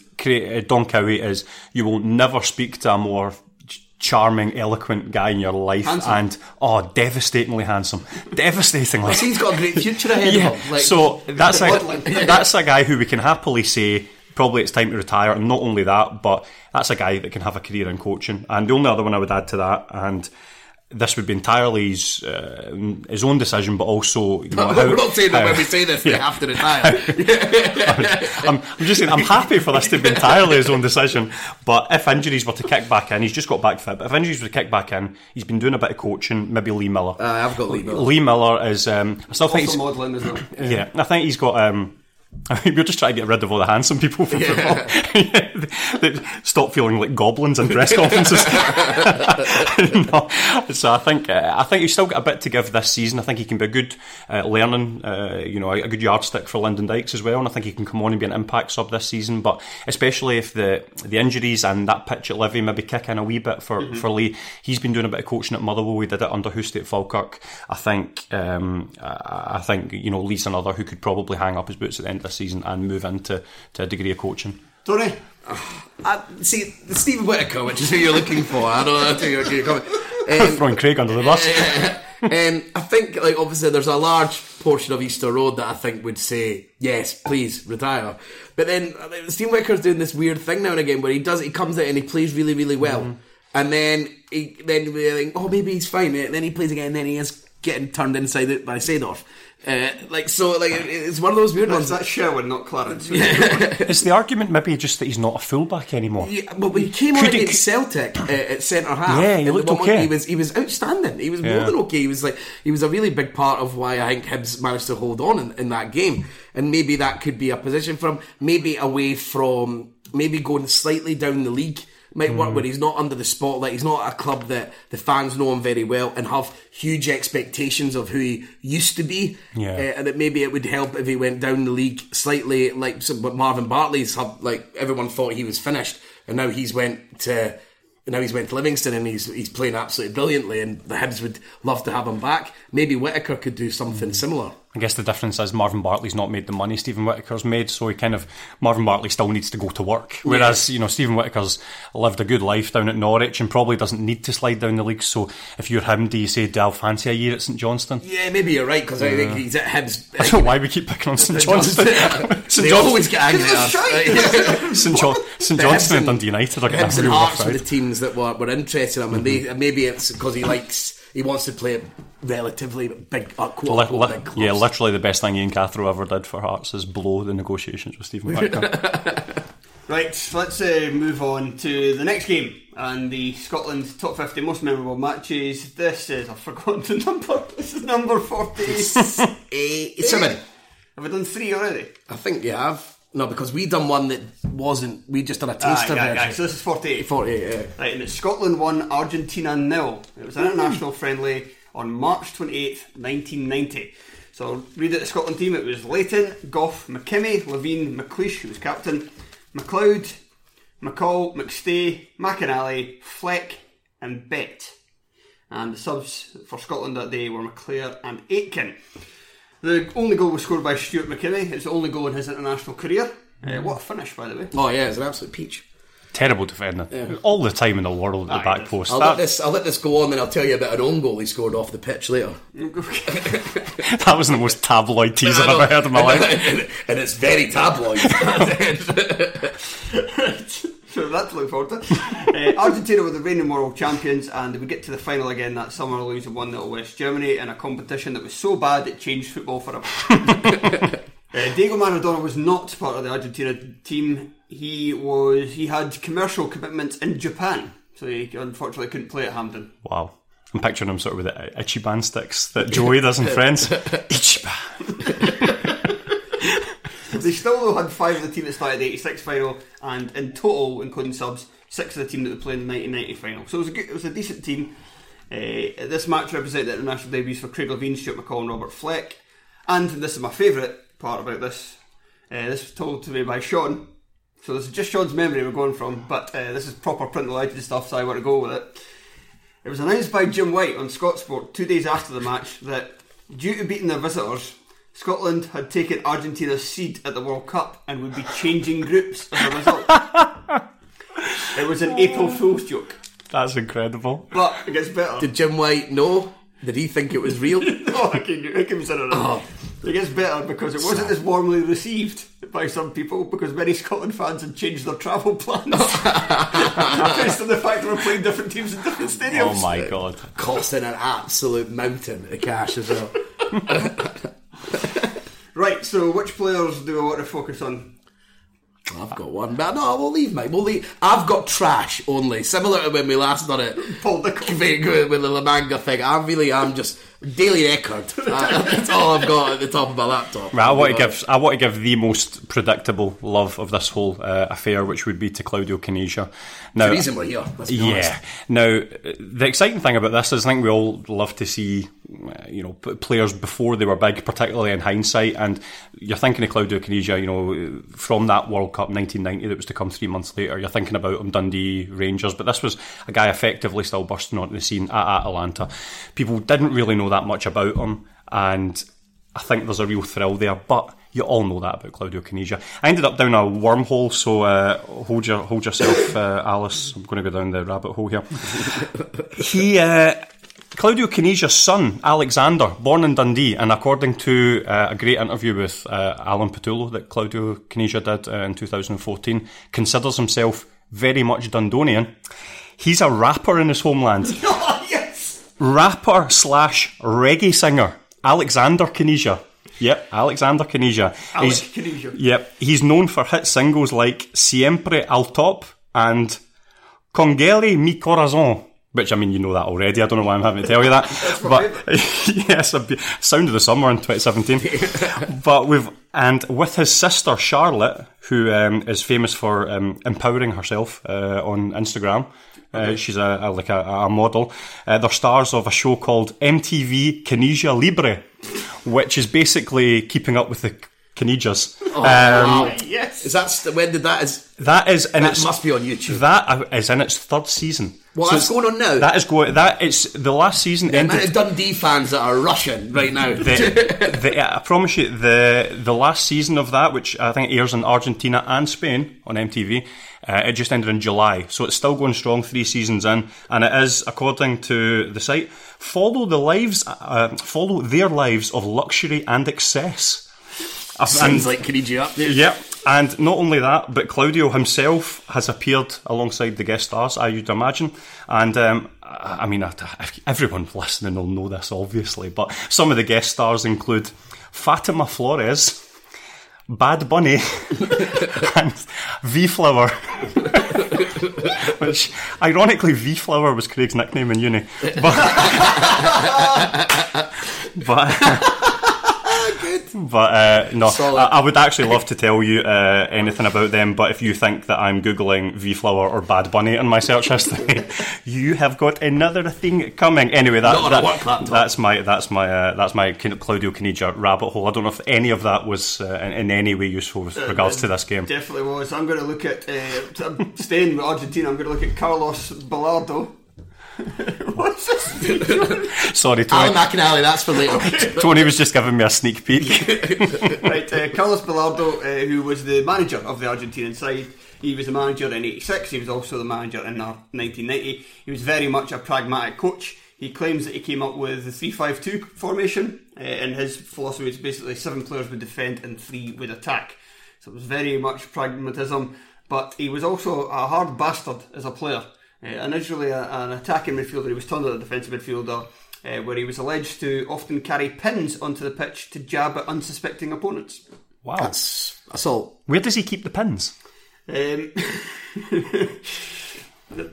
Don Cowie is, you will never speak to a more charming, eloquent guy in your life, handsome. And oh, devastatingly handsome, devastatingly. Well, he's got a great future ahead yeah. of him. Like, so that's a, that's a guy who we can happily say probably it's time to retire. And not only that, but that's a guy that can have a career in coaching. And the only other one I would add to that, and this would be entirely his, uh, his own decision, but also, you know, no, how, we're not saying that how, when we say this yeah. they have to retire. I'm, I'm just saying I'm happy for this to be entirely his own decision, but if injuries were to kick back in, he's just got back fit, but if injuries were to kick back in, he's been doing a bit of coaching, maybe Lee Miller. uh, I've got Lee Miller. Lee Miller is um, I still also think he's modelling as well. yeah. yeah I think he's got um, I mean, we're just trying to get rid of all the handsome people from yeah. football. yeah, they, they stop feeling like goblins in dress conferences. No. So I think uh, I think he's still got a bit to give this season. I think he can be a good uh, learning, uh, you know, a, a good yardstick for Lyndon Dykes as well. And I think he can come on and be an impact sub this season. But especially if the the injuries and that pitch at Livy maybe kick in a wee bit for, mm-hmm. for Lee. He's been doing a bit of coaching at Motherwell. We did it under Houston at Falkirk. I think um, I, I think you know Lee's another who could probably hang up his boots at the end this season and move into to a degree of coaching. Tony? Uh, see, Stephen Whittaker, which is who you're looking for. I don't know who you're coming. Um, throwing Craig under the bus. um, I think, like, obviously, there's a large portion of Easter Road that I think would say, yes, please, retire. But then Stephen Whittaker's doing this weird thing now and again where he does, he comes out and he plays really, really well. Mm-hmm. And then he then we think, oh, maybe he's fine. And then he plays again and then he is getting turned inside out by Seedorf. Uh, like so, like it, it's one of those weird ones. That's Sherwin, not Clarence. It's the argument, maybe just that he's not a fullback anymore. Yeah, but when he came on against Celtic uh, at centre half, yeah, he looked okay. He was he was outstanding. He was yeah. more than okay. He was like he was a really big part of why I think Hibs managed to hold on in, in that game. And maybe that could be a position for him. Maybe away from, maybe going slightly down the league might work, mm. where he's not under the spotlight. He's not a club that the fans know him very well and have huge expectations of who he used to be. Yeah. Uh, and that maybe it would help if he went down the league slightly, like some, but Marvin Bartley's, like everyone thought he was finished, and now he's went to now he's went to Livingston and he's he's playing absolutely brilliantly, and the Hibs would love to have him back. Maybe Whittaker could do something mm. similar. I guess the difference is Marvin Bartley's not made the money Stephen Whittaker's made, so he kind of Marvin Bartley still needs to go to work. Whereas, you know, Stephen Whittaker's lived a good life down at Norwich and probably doesn't need to slide down the league. So if you're him, do you say, do I fancy a year at St Johnstone? Yeah, maybe you're right, because yeah. I think he's at Hibs. I don't know why we keep picking on St Johnstone. St Johnstone always get angry at us. St Johnstone and Dundee United are getting Hibs a real rough fight. The teams that were, were interested in him, and mm-hmm. they, maybe it's because he likes. He wants to play relatively big, uh, quote unquote, li- big clubs. Yeah, literally the best thing Ian Cathro ever did for Hearts is blow the negotiations with Stephen Whittaker. Right, let's uh, move on to the next game and the Scotland top fifty most memorable matches. This is, I've forgotten the number, this is number forty-seven. Have we done three already? I think you have. No, because we done one that wasn't, we just done a taste ah, of yeah, it. Yeah. So this is forty-eight. forty-eight, yeah. Right, and it's Scotland won, Argentina nil. It was an international friendly on March twenty-eighth, nineteen ninety. So I'll read it, the Scotland team. It was Leighton, Gough, McKimmy, Levein, McLeish, who was captain, McLeod, McCall, McStay, McInally, Fleck and Bett. And the subs for Scotland that day were McClare and Aitken. The only goal was scored by Stuart McKimmie. It's the only goal in his international career. Uh, what a finish, by the way. Oh, yeah, it's an absolute peach. terrible defender. Yeah. All the time in the world at Aye, the back post. I'll that, let, this, I'll let this go on and I'll tell you about an own goal he scored off the pitch later. That was the most tabloid tease I've ever heard in my life. And it's very tabloid. So that's look forward to. uh, Argentina were the reigning world champions, and we get to the final again that summer, losing one nil West Germany in a competition that was so bad it changed football forever. uh, Diego Maradona was not part of the Argentina team. He was he had commercial commitments in Japan, so he unfortunately couldn't play at Hampden. Wow, I'm picturing him sort of with the Ichiban sticks that Joey does in Friends. Ichiban. They still though had five of the team that started the eighty-six final, and in total, including subs, six of the team that were playing the nineteen ninety final. So it was a good, it was a decent team. Uh, this match represented international debuts for Craig Levein, Stuart McCall and Robert Fleck. And this is my favourite part about this. Uh, this was told to me by Sean. So this is just Sean's memory we're going from, but uh, this is proper print-related stuff, so I want to go with it. It was announced by Jim White on ScotSport two days after the match that, due to beating their visitors, Scotland had taken Argentina's seed at the World Cup and would be changing groups as a result. It was an April Fool's joke. That's incredible. But it gets better. Did Jim White know? Did he think it was real? No, I can consider it. Oh. It gets better because it wasn't as warmly received by some people because many Scotland fans had changed their travel plans based on the fact they were playing different teams in different stadiums. Oh my God. Costing an absolute mountain of cash as well. Right, so which players do I want to focus on? I've got one, but no, we'll leave, mate. We'll leave. I've got trash only, similar to when we last done it. Paul Nicholson with the La Manga thing. I really am just Daily Record. That's all I've got at the top of my laptop. Right, I want to give. I want to give the most predictable love of this whole uh, affair, which would be to Claudio Caniggia. Now, the reason we're here. Let's be yeah. Honest. Now, the exciting thing about this is, I think we all love to see, you know, players before they were big, particularly in hindsight. And you're thinking of Claudio Caniggia, you know, from that World Cup nineteen ninety that was to come three months later. You're thinking about him, Dundee, Rangers, but this was a guy effectively still bursting onto the scene at Atalanta. People didn't really know that much about him, and I think there's a real thrill there, but you all know that about Claudio Caniggia. I ended up down a wormhole, so uh, hold your hold yourself, uh, Alice. I'm going to go down the rabbit hole here. He... Uh, Claudio Caniggia's son, Alexander, born in Dundee, and according to uh, a great interview with uh, Alan Petullo that Claudio Caniggia did uh, in two thousand fourteen, considers himself very much Dundonian. He's a rapper in his homeland. Oh, yes! Rapper slash reggae singer, Alexander Caniggia. Yep, Alexander Caniggia. Alex Caniggia. Yep, he's known for hit singles like Siempre al Top and Congele mi Corazón. Which, I mean, you know that already. I don't know why I'm having to tell you that. But yes, a sound of the summer in twenty seventeen. But we've and with his sister Charlotte, who um, is famous for um, empowering herself uh, on Instagram. Okay. Uh, she's a, a like a, a model. Uh, they're stars of a show called M T V Caniggia Libre, which is basically keeping up with the Caniggias. Oh, um, wow. Yes. Is that when did that is that is and it must be on YouTube. That is in its third season. Well, so that's going on now. That is going. That it's the last season. The ended, amount of Dundee fans that are rushing right now. The, the, I promise you, the the last season of that, which I think airs in Argentina and Spain on M T V, uh, it just ended in July, so it's still going strong, three seasons in, and it is, according to the site, follow the lives, uh, follow their lives of luxury and excess. Sounds and, like Caniggia up there. Yeah, and not only that, but Claudio himself has appeared alongside the guest stars, I would imagine. And um, I mean, everyone listening will know this, obviously, but some of the guest stars include Fatima Flores, Bad Bunny, and V-Flower. Which, ironically, V-Flower was Craig's nickname in uni. But... but But uh, no, I, I would actually love to tell you uh, anything about them, but if you think that I'm Googling V-Flower or Bad Bunny in my search history, you have got another thing coming. Anyway, that, that, that, that's my that's my, uh, that's my Claudio Caniggia rabbit hole. I don't know if any of that was uh, in, in any way useful with regards uh, to this game. Definitely was. I'm going to look at, uh, I'm staying with Argentina, I'm going to look at Carlos Bilardo. What's this? Sorry, Tony. Alan McAnally, that's for later. Tony was just giving me a sneak peek. Right, uh, Carlos Bilardo, uh, who was the manager of the Argentine side, He was the manager in eighty-six, he was also the manager in nineteen ninety. He was very much a pragmatic coach. He claims that he came up with the three five two formation, uh, and his philosophy was basically seven players would defend and three would attack. So it was very much pragmatism, but he was also a hard bastard as a player. Uh, initially a, an attacking midfielder, he was turned into a defensive midfielder, uh, where he was alleged to often carry pins onto the pitch to jab at unsuspecting opponents. Wow. That's assault. Where does he keep the pins? Um,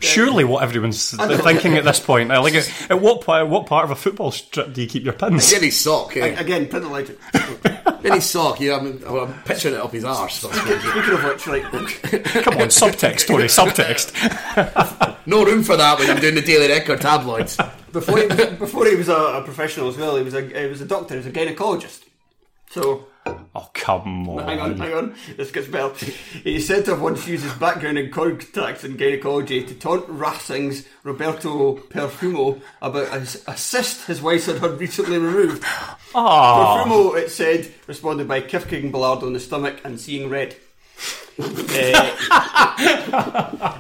Surely what everyone's thinking at this point. Like, at, at what point, what part of a football strip do you keep your pins? Again, his sock. Yeah. Again, pin the legend. In his sock, yeah, I'm, I'm picturing it up his arse. Speaking of which, like... Come on, subtext, Tony, subtext. No room for that when I'm doing the Daily Record tabloids. Before he was, before he was a, a professional as well, he was a, he was a doctor, he was a gynaecologist. So... Oh, come on. Hang on, hang on. This gets better. He's said to have once used his background in contacts in gynaecology to taunt Racing's Roberto Perfumo about a, a cyst his wife had had recently removed. Aww. Perfumo, it said, responded by kicking Bilardo in the stomach and seeing red. uh,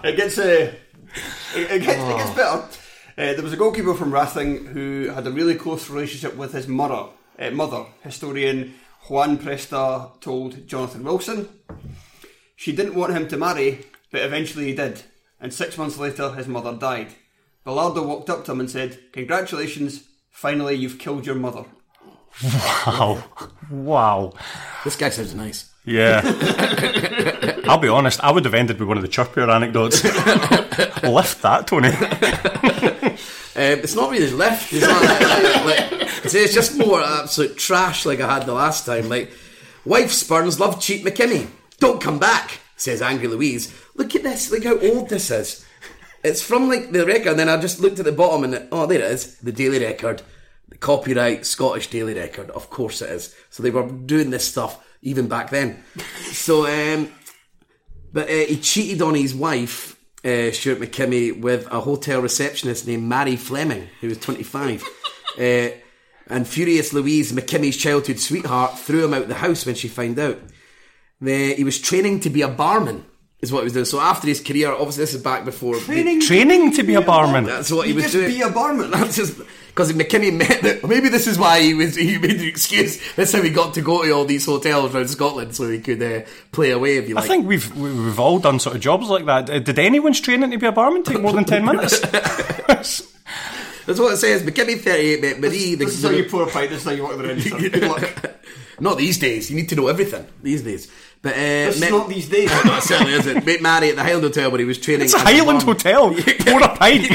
it gets, uh, it, it gets, it gets better. Uh, there was a goalkeeper from Racing who had a really close relationship with his mother, uh, mother historian... Juan Presta told Jonathan Wilson. She didn't want him to marry, but eventually he did, and six months later his mother died. Bilardo walked up to him and said, "Congratulations, finally you've killed your mother." Wow. Wow. This guy sounds nice. Yeah. I'll be honest, I would have ended with one of the chirpier anecdotes. Lift that, Tony. Um, it's not really lift, it's not like, like, it's just more absolute trash like I had the last time. Like, wife spurns love cheat McKinney. Don't come back, says angry Louise. Look at this, look how old this is. It's from like the Record, and then I just looked at the bottom and it, oh, there it is, the Daily Record. The copyright Scottish Daily Record, of course it is. So they were doing this stuff even back then. So, um, but uh, he cheated on his wife, Uh, Stuart McKimmy, with a hotel receptionist named Mary Fleming, who was twenty-five. uh, and furious Louise, McKimmy's childhood sweetheart, threw him out the house when she found out. The, he was training to be a barman, is what he was doing. So after his career, obviously this is back before... Training, the, training to be a barman? That's what he was doing. Be a barman? That's just... Because McKinney met that, maybe this is why he was he made the excuse. That's how he got to go to all these hotels around Scotland, so he could uh, play away. If you like, I think we've we've all done sort of jobs like that. Did anyone's training to be a barman take more than ten minutes? That's what it says. McKinney thirty-eight met Marie. This, this the, is how you pour a pint. This is how you work the register. Good luck. Not these days. You need to know everything these days. But uh, it's met, not these days. No, it certainly isn't. Met Mary at the Highland Hotel when he was training. It's a Highland Hotel. Pour a pint.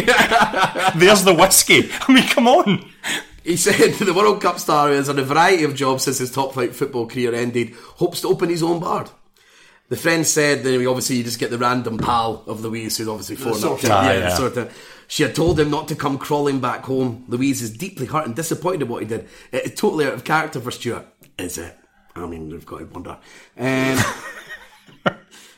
There's the whiskey. I mean, come on. He said the World Cup star who has had a variety of jobs since his top flight football career ended hopes to open his own bar. The friend said that obviously you just get the random pal of Louise, who's obviously four and up. Sort of, yeah, yeah. Sort of. She had told him not to come crawling back home. Louise is deeply hurt and disappointed at what he did. It's totally out of character for Stuart. Is it? I mean, we've got to wonder. Um,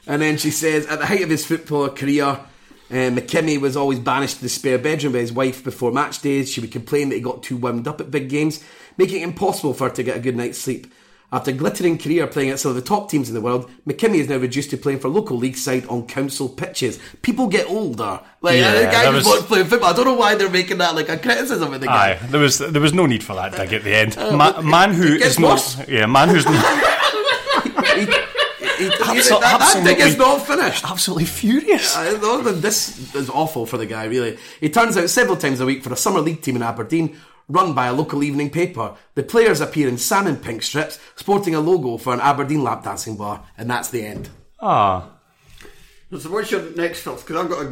and then she says, at the height of his football career, uh, McKinney was always banished to the spare bedroom by his wife before match days. She would complain that he got too wound up at big games, making it impossible for her to get a good night's sleep. After a glittering career playing at some of the top teams in the world, McKinney is now reduced to playing for local league side on council pitches. People get older. Like, yeah, the guy was playing football. I don't know why they're making that like a criticism of the guy. Aye, there was there was no need for that dig at the end. Uh, Ma- man who is worse. Not, yeah, man who's not. He, Absol- that dig is not finished. Absolutely furious. Uh, this is awful for the guy, really. He turns out several times a week for a summer league team in Aberdeen, run by a local evening paper. The players appear in salmon pink strips, sporting a logo for an Aberdeen lap dancing bar, and that's the end. Ah. So what's your next filth? Because I've got a,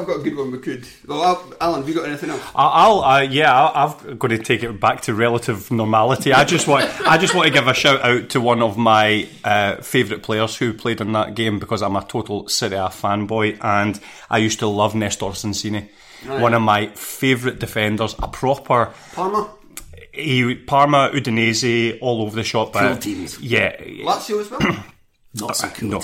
I've got a good one we could. Well, I'll, Alan, have you got anything else? I'll, uh, yeah, I'll, I'm going to take it back to relative normality. I just want, I just want to give a shout out to one of my uh, favourite players who played in that game, because I'm a total Serie A fanboy, and I used to love Nestor Sensini, right. One of my favourite defenders, a proper Palmer. He Parma, Udinese, all over the shop. Cool teams. Yeah, Lazio as well. Not so cool. No.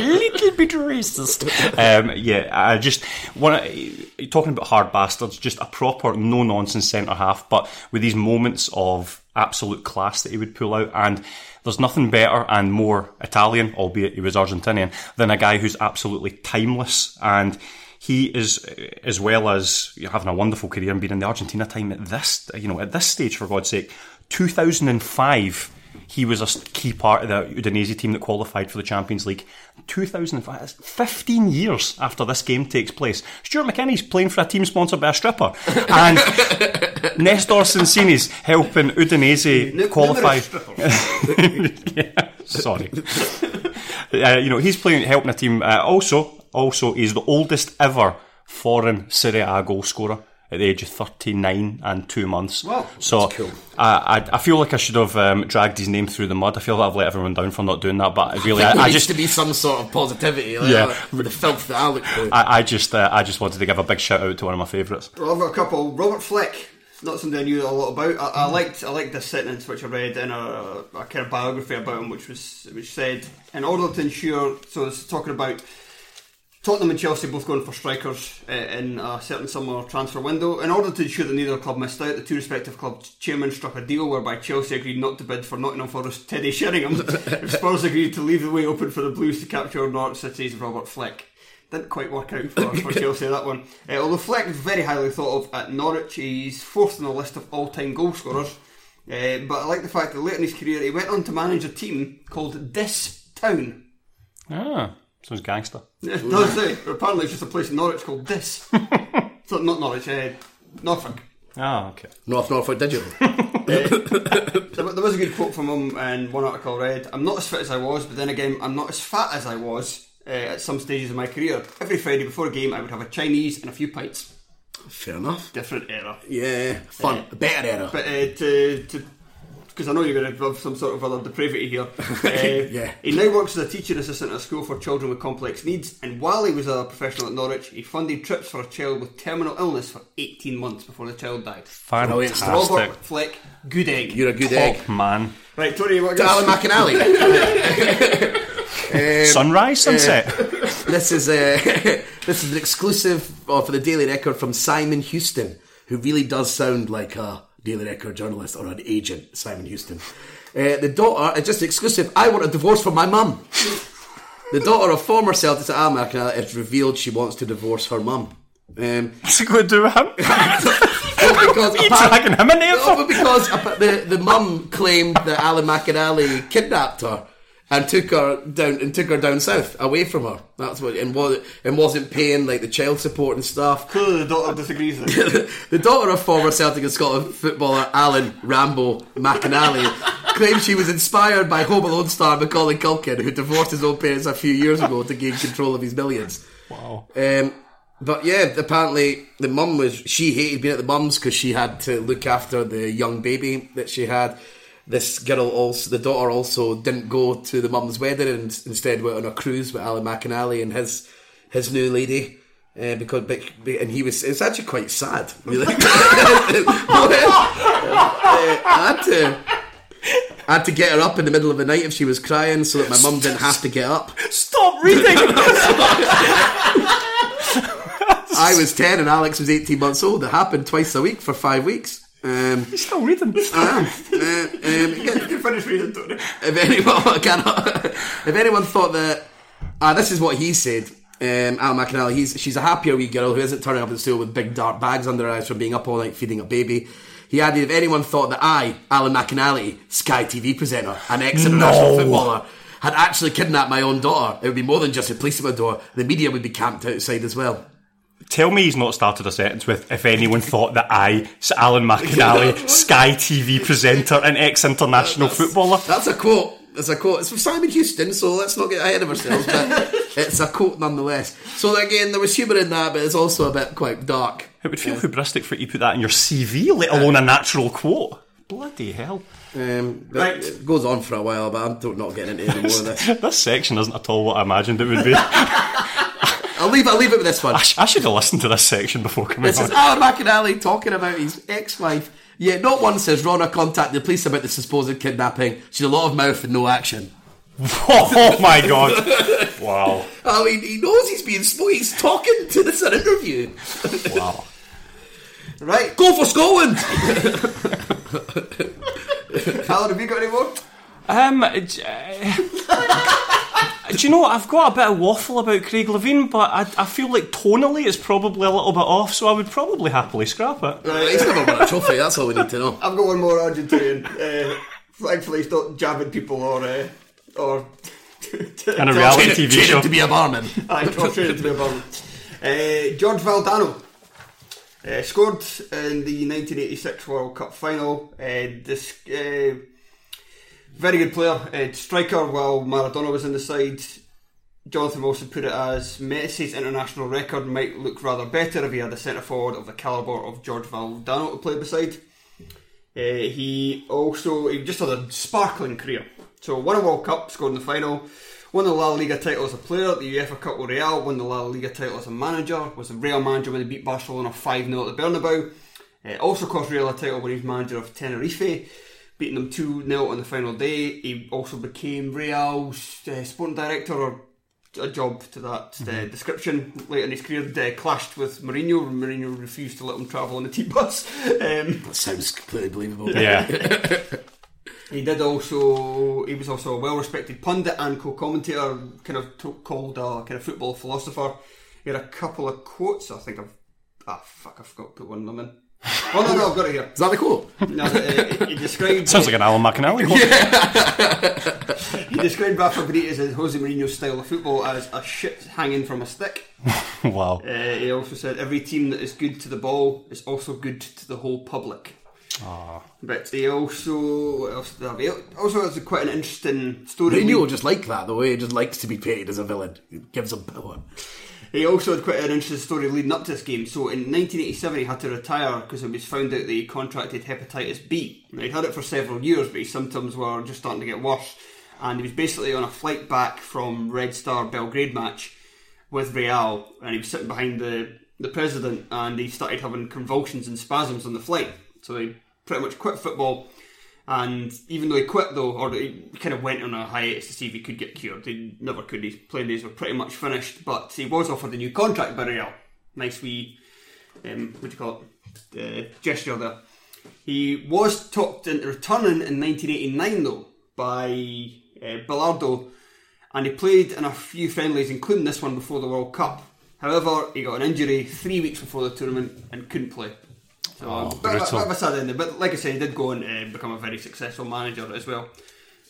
little bit racist. Um, yeah, I just want to, talking about hard bastards, just a proper no nonsense centre half, but with these moments of absolute class that he would pull out. And there's nothing better and more Italian, albeit he was Argentinian, than a guy who's absolutely timeless. And he is, as well as having a wonderful career and being in the Argentina time at this, you know, at this stage, for God's sake, two thousand five. He was a key part of the Udinese team that qualified for the Champions League. two thousand five, that's fifteen years after this game takes place. Stuart McKinney's playing for a team sponsored by a stripper. And Nestor Cincini's helping Udinese N- qualify. yeah, sorry. Uh, you know, he's playing, helping a team. Uh, also, also is the oldest ever foreign Serie A goal scorer, at the age of thirty-nine and two months. Wow, so that's cool. I, I I feel like I should have um, dragged his name through the mud. I feel that I've let everyone down for not doing that, but I really, I, I just to be some sort of positivity. Like, yeah, like, the filth that I look through. I, I just, uh, I just wanted to give a big shout out to one of my favourites. Well, I've got a couple. Robert Fleck, not something I knew a lot about. I, I liked, I liked this sentence which I read in a, a kind of biography about him, which was, which said, in order to ensure, so it's talking about Tottenham and Chelsea both going for strikers uh, in a certain summer transfer window. In order to ensure that neither club missed out, the two respective club chairmen struck a deal whereby Chelsea agreed not to bid for Nottingham Forest Teddy Sheringham. Spurs agreed to leave the way open for the Blues to capture Norwich City's Robert Fleck. Didn't quite work out for, for Chelsea, that one. Uh, although Fleck was very highly thought of at Norwich, he's fourth on the list of all-time goal scorers. Uh, but I like the fact that later in his career, he went on to manage a team called Dis Town. Ah. Sounds gangster. Yeah, it does, eh? Apparently it's just a place in Norwich called Dis. So, not Norwich, uh, Norfolk. Ah, oh, okay. North Norfolk Digital. uh, there was a good quote from him in one article I read. I'm not as fit as I was, but then again, I'm not as fat as I was uh, at some stages of my career. Every Friday before a game, I would have a Chinese and a few pints. Fair enough. Different era. Yeah, fun. Uh, better era. But uh, to... to because I know you're going to have some sort of other depravity here. Uh, yeah. He now works as a teaching assistant at a school for children with complex needs, and while he was a professional at Norwich, he funded trips for a child with terminal illness for eighteen months before the child died. Fantastic. Robert Fleck, good egg. You're a good Top egg. Man. Right, Tony, what are you going to Alan McAnally. um, Sunrise, sunset. Uh, this is uh, this is an exclusive oh, for the Daily Record from Simon Houston, who really does sound like a Daily Record journalist or an agent, Simon Houston. Uh, the daughter, just exclusive, I want a divorce from my mum. The daughter of former Celtic at Alan McGregor has revealed she wants to divorce her mum. Um, What's he going to do with him? Because apparently, him in there for? Because the, the mum claimed that Alan McGregor kidnapped her and took her down and took her down south, away from her. That's what and was and wasn't paying like the child support and stuff. Clearly, the daughter disagrees. The daughter of former Celtic and Scotland footballer Alan Rambo McAnally claims she was inspired by Home Alone star Macaulay Culkin, who divorced his own parents a few years ago to gain control of his millions. Wow. Um, but yeah, apparently the mum was she hated being at the mum's because she had to look after the young baby that she had. This girl also, the daughter also didn't go to the mum's wedding and instead went on a cruise with Alan McAnally and his his new lady. Uh, because and he was it's actually quite sad, really. I had to I had to get her up in the middle of the night if she was crying, so that my mum didn't have to get up. Stop reading. I was ten and Alex was eighteen months old. It happened twice a week for five weeks. Um, He's still reading. I am. Um, um, you can finish reading, Tony. If anyone, I cannot, if anyone thought that, ah, this is what he said. Um, Alan McAnally. He's she's a happier wee girl who isn't turning up at school with big dark bags under her eyes from being up all night feeding a baby. He added, if anyone thought that I, Alan McAnally, Sky T V presenter, an ex-international no. footballer, had actually kidnapped my own daughter, it would be more than just a police at my door. The media would be camped outside as well. Tell me he's not started a sentence with, if anyone thought that I, Alan McAnally, Sky T V presenter and ex-international that's, footballer. That's a quote. That's a quote. It's from Simon Houston, so let's not get ahead of ourselves, but it's a quote nonetheless. So again, there was humour in that, but it's also a bit quite dark. It would feel uh, hubristic for you to put that in your C V, let alone um, a natural quote. Bloody hell. Um, right. It goes on for a while, but I'm not getting into any more of this. This section isn't at all what I imagined it would be. I'll leave, I'll leave it with this one. I, sh- I should have listened to this section before coming this on. This is Alan McAnally talking about his ex-wife. Yeah, not once has Ronna contacted the police about the supposed kidnapping. She's a lot of mouth and no action. Oh, oh my God. Wow. Wow. I mean, he knows he's being spoiled. He's talking to this in an interview. Wow. Right. Go for Scotland! Alan, have you got any more? Um, uh, do you know, I've got a bit of waffle about Craig Levein, but I, I feel like tonally it's probably a little bit off, so I would probably happily scrap it. Right, he's never won a trophy, that's all we need to know. I've got one more Argentinian. Uh, thankfully he's not jabbing people or... Uh, or and a reality T V show. To be a barman. I got trained to be a barman. Uh, George Valdano uh, scored in the nineteen eighty-six World Cup final. Uh, this uh, very good player, uh, striker. While Maradona was in the side, Jonathan Wilson put it as Messi's international record might look rather better if he had a centre forward of the calibre of George Valdano to play beside. Uh, he also he just had a sparkling career. So won a World Cup, scored in the final, won the La Liga title as a player, the UEFA Cup with Real, won the La Liga title as a manager, was the Real manager when they beat Barcelona five nil at the Bernabeu. Uh, also cost Real a title when he was manager of Tenerife, beating them two nil on the final day. He also became Real's uh, sporting director, or a job to that uh, mm-hmm. description. Later in his career, uh, clashed with Mourinho. Mourinho refused to let him travel on the T-bus. Um, that sounds completely believable. Yeah. He did also. He was also a well-respected pundit and co-commentator, kind of t- called a kind of football philosopher. He had a couple of quotes. I think I've. Ah, oh, fuck! I forgot to put one of them in. Oh no, no, I've got it here. Is that the quote? No, uh, he described. Sounds like an Alan McInally quote. Yeah. He described Rafa Benitez as Jose Mourinho's style of football as a shit hanging from a stick. Wow. Uh, he also said every team that is good to the ball is also good to the whole public. Aww. But he also what else did I have? He also has quite an interesting story. Mourinho just like that, the way he just likes to be painted as a villain. It gives him power. He also had quite an interesting story leading up to this game. So in nineteen eighty-seven he had to retire because it was found out that he contracted hepatitis B. Now, he'd had it for several years, but his symptoms were just starting to get worse, and he was basically on a flight back from Red Star Belgrade match with Real, and he was sitting behind the, the president, and he started having convulsions and spasms on the flight. So he pretty much quit football, and even though he quit though, or he kind of went on a hiatus to see if he could get cured, he never could. His playing days were pretty much finished, but he was offered a new contract by Real. Nice wee, um, what do you call it, uh, gesture there. He was talked into returning in nineteen eighty-nine though, by uh, Bilardo, and he played in a few friendlies, including this one before the World Cup. However, he got an injury three weeks before the tournament and couldn't play. So oh, a bit, bit of a sad ending, but like I said, he did go on to become a very successful manager as well.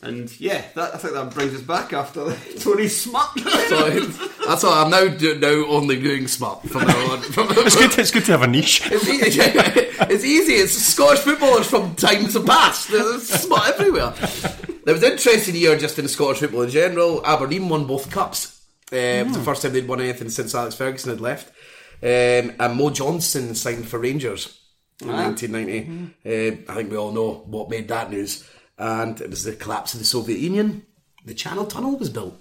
And yeah, that, I think that brings us back after the Tony Smart. That's all. I'm now do, now only doing Smart from now on. It's good. To, it's good to have a niche. It's easy. It's, easy. It's Scottish footballers from times past. There's Smart everywhere. There was an interesting year just in Scottish football in general. Aberdeen won both cups. Uh, mm. It was the first time they'd won anything since Alex Ferguson had left, um, and Mo Johnson signed for Rangers. In ah. nineteen ninety, mm-hmm. uh, I think we all know what made that news, and it was the collapse of the Soviet Union. The Channel Tunnel was built,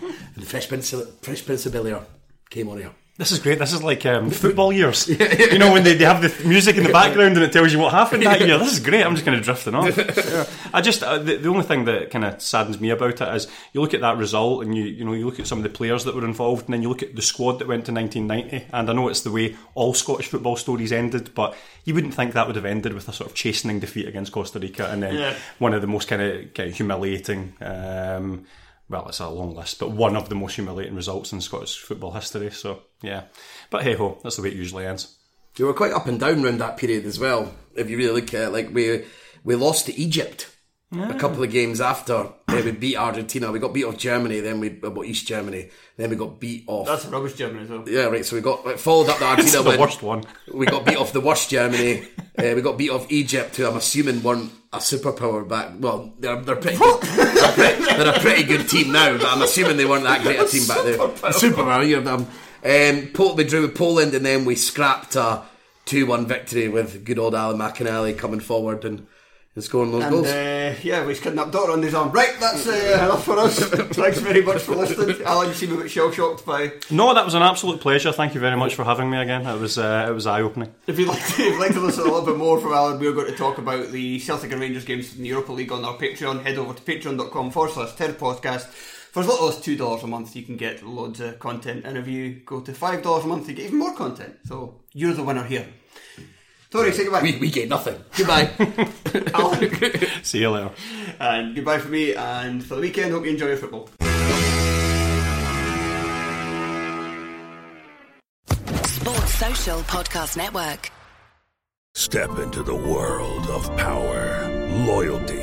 and the Fresh Prince of, Fresh Prince of Bel-Air came on air. This is great. This is like um, football years. You know, when they, they have the music in the background and it tells you what happened that year. This is great. I'm just kind of drifting off. Yeah. I just uh, the, the only thing that kind of saddens me about it is you look at that result and you you know you look at some of the players that were involved, and then you look at the squad that went to nineteen ninety. And I know it's the way all Scottish football stories ended, but you wouldn't think that would have ended with a sort of chastening defeat against Costa Rica, and then yeah. one of the most kind of, kind of humiliating. Um, Well, it's a long list, but one of the most humiliating results in Scottish football history. So, yeah. But hey-ho, that's the way it usually ends. We were quite up and down around that period as well, if you really look at it. Like, we, we lost to Egypt yeah. a couple of games after. We beat Argentina. We got beat off Germany, then we... Well, East Germany. Then we got beat off... That's rubbish Germany, though. Yeah, right. So we got... Like, followed up the Argentina It's the win. Worst one. We got beat off the worst Germany. Uh, we got beat off Egypt, who I'm assuming weren't a superpower back... Well, they're, they're pretty good. They're, pretty, they're a pretty good team now, but I'm assuming they weren't that great a team back then. Superpower. You're dumb. Um, we drew with Poland, and then we scrapped a two one victory with good old Alan McInally coming forward and... And scoring those and, goals. Uh, yeah, he's cutting up Dora on his arm. Right, that's uh, enough for us. Thanks very much for listening. Alan, you seem a bit shell-shocked by... No, that was an absolute pleasure. Thank you very much for having me again. It was uh, it was eye-opening. If you'd like to, if you'd like to listen a little bit more from Alan, we're going to talk about the Celtic and Rangers games in the Europa League on our Patreon. Head over to patreon dot com forward slash Terror Podcast For as little as two dollars a month, you can get loads of content. And if you go to five dollars a month, you get even more content. So you're the winner here. Sorry, say goodbye. We, we get nothing. Goodbye. Alan. See you later. And goodbye for me, and for the weekend, hope you enjoy your football. Sports Social Podcast Network. Step into the world of power, loyalty,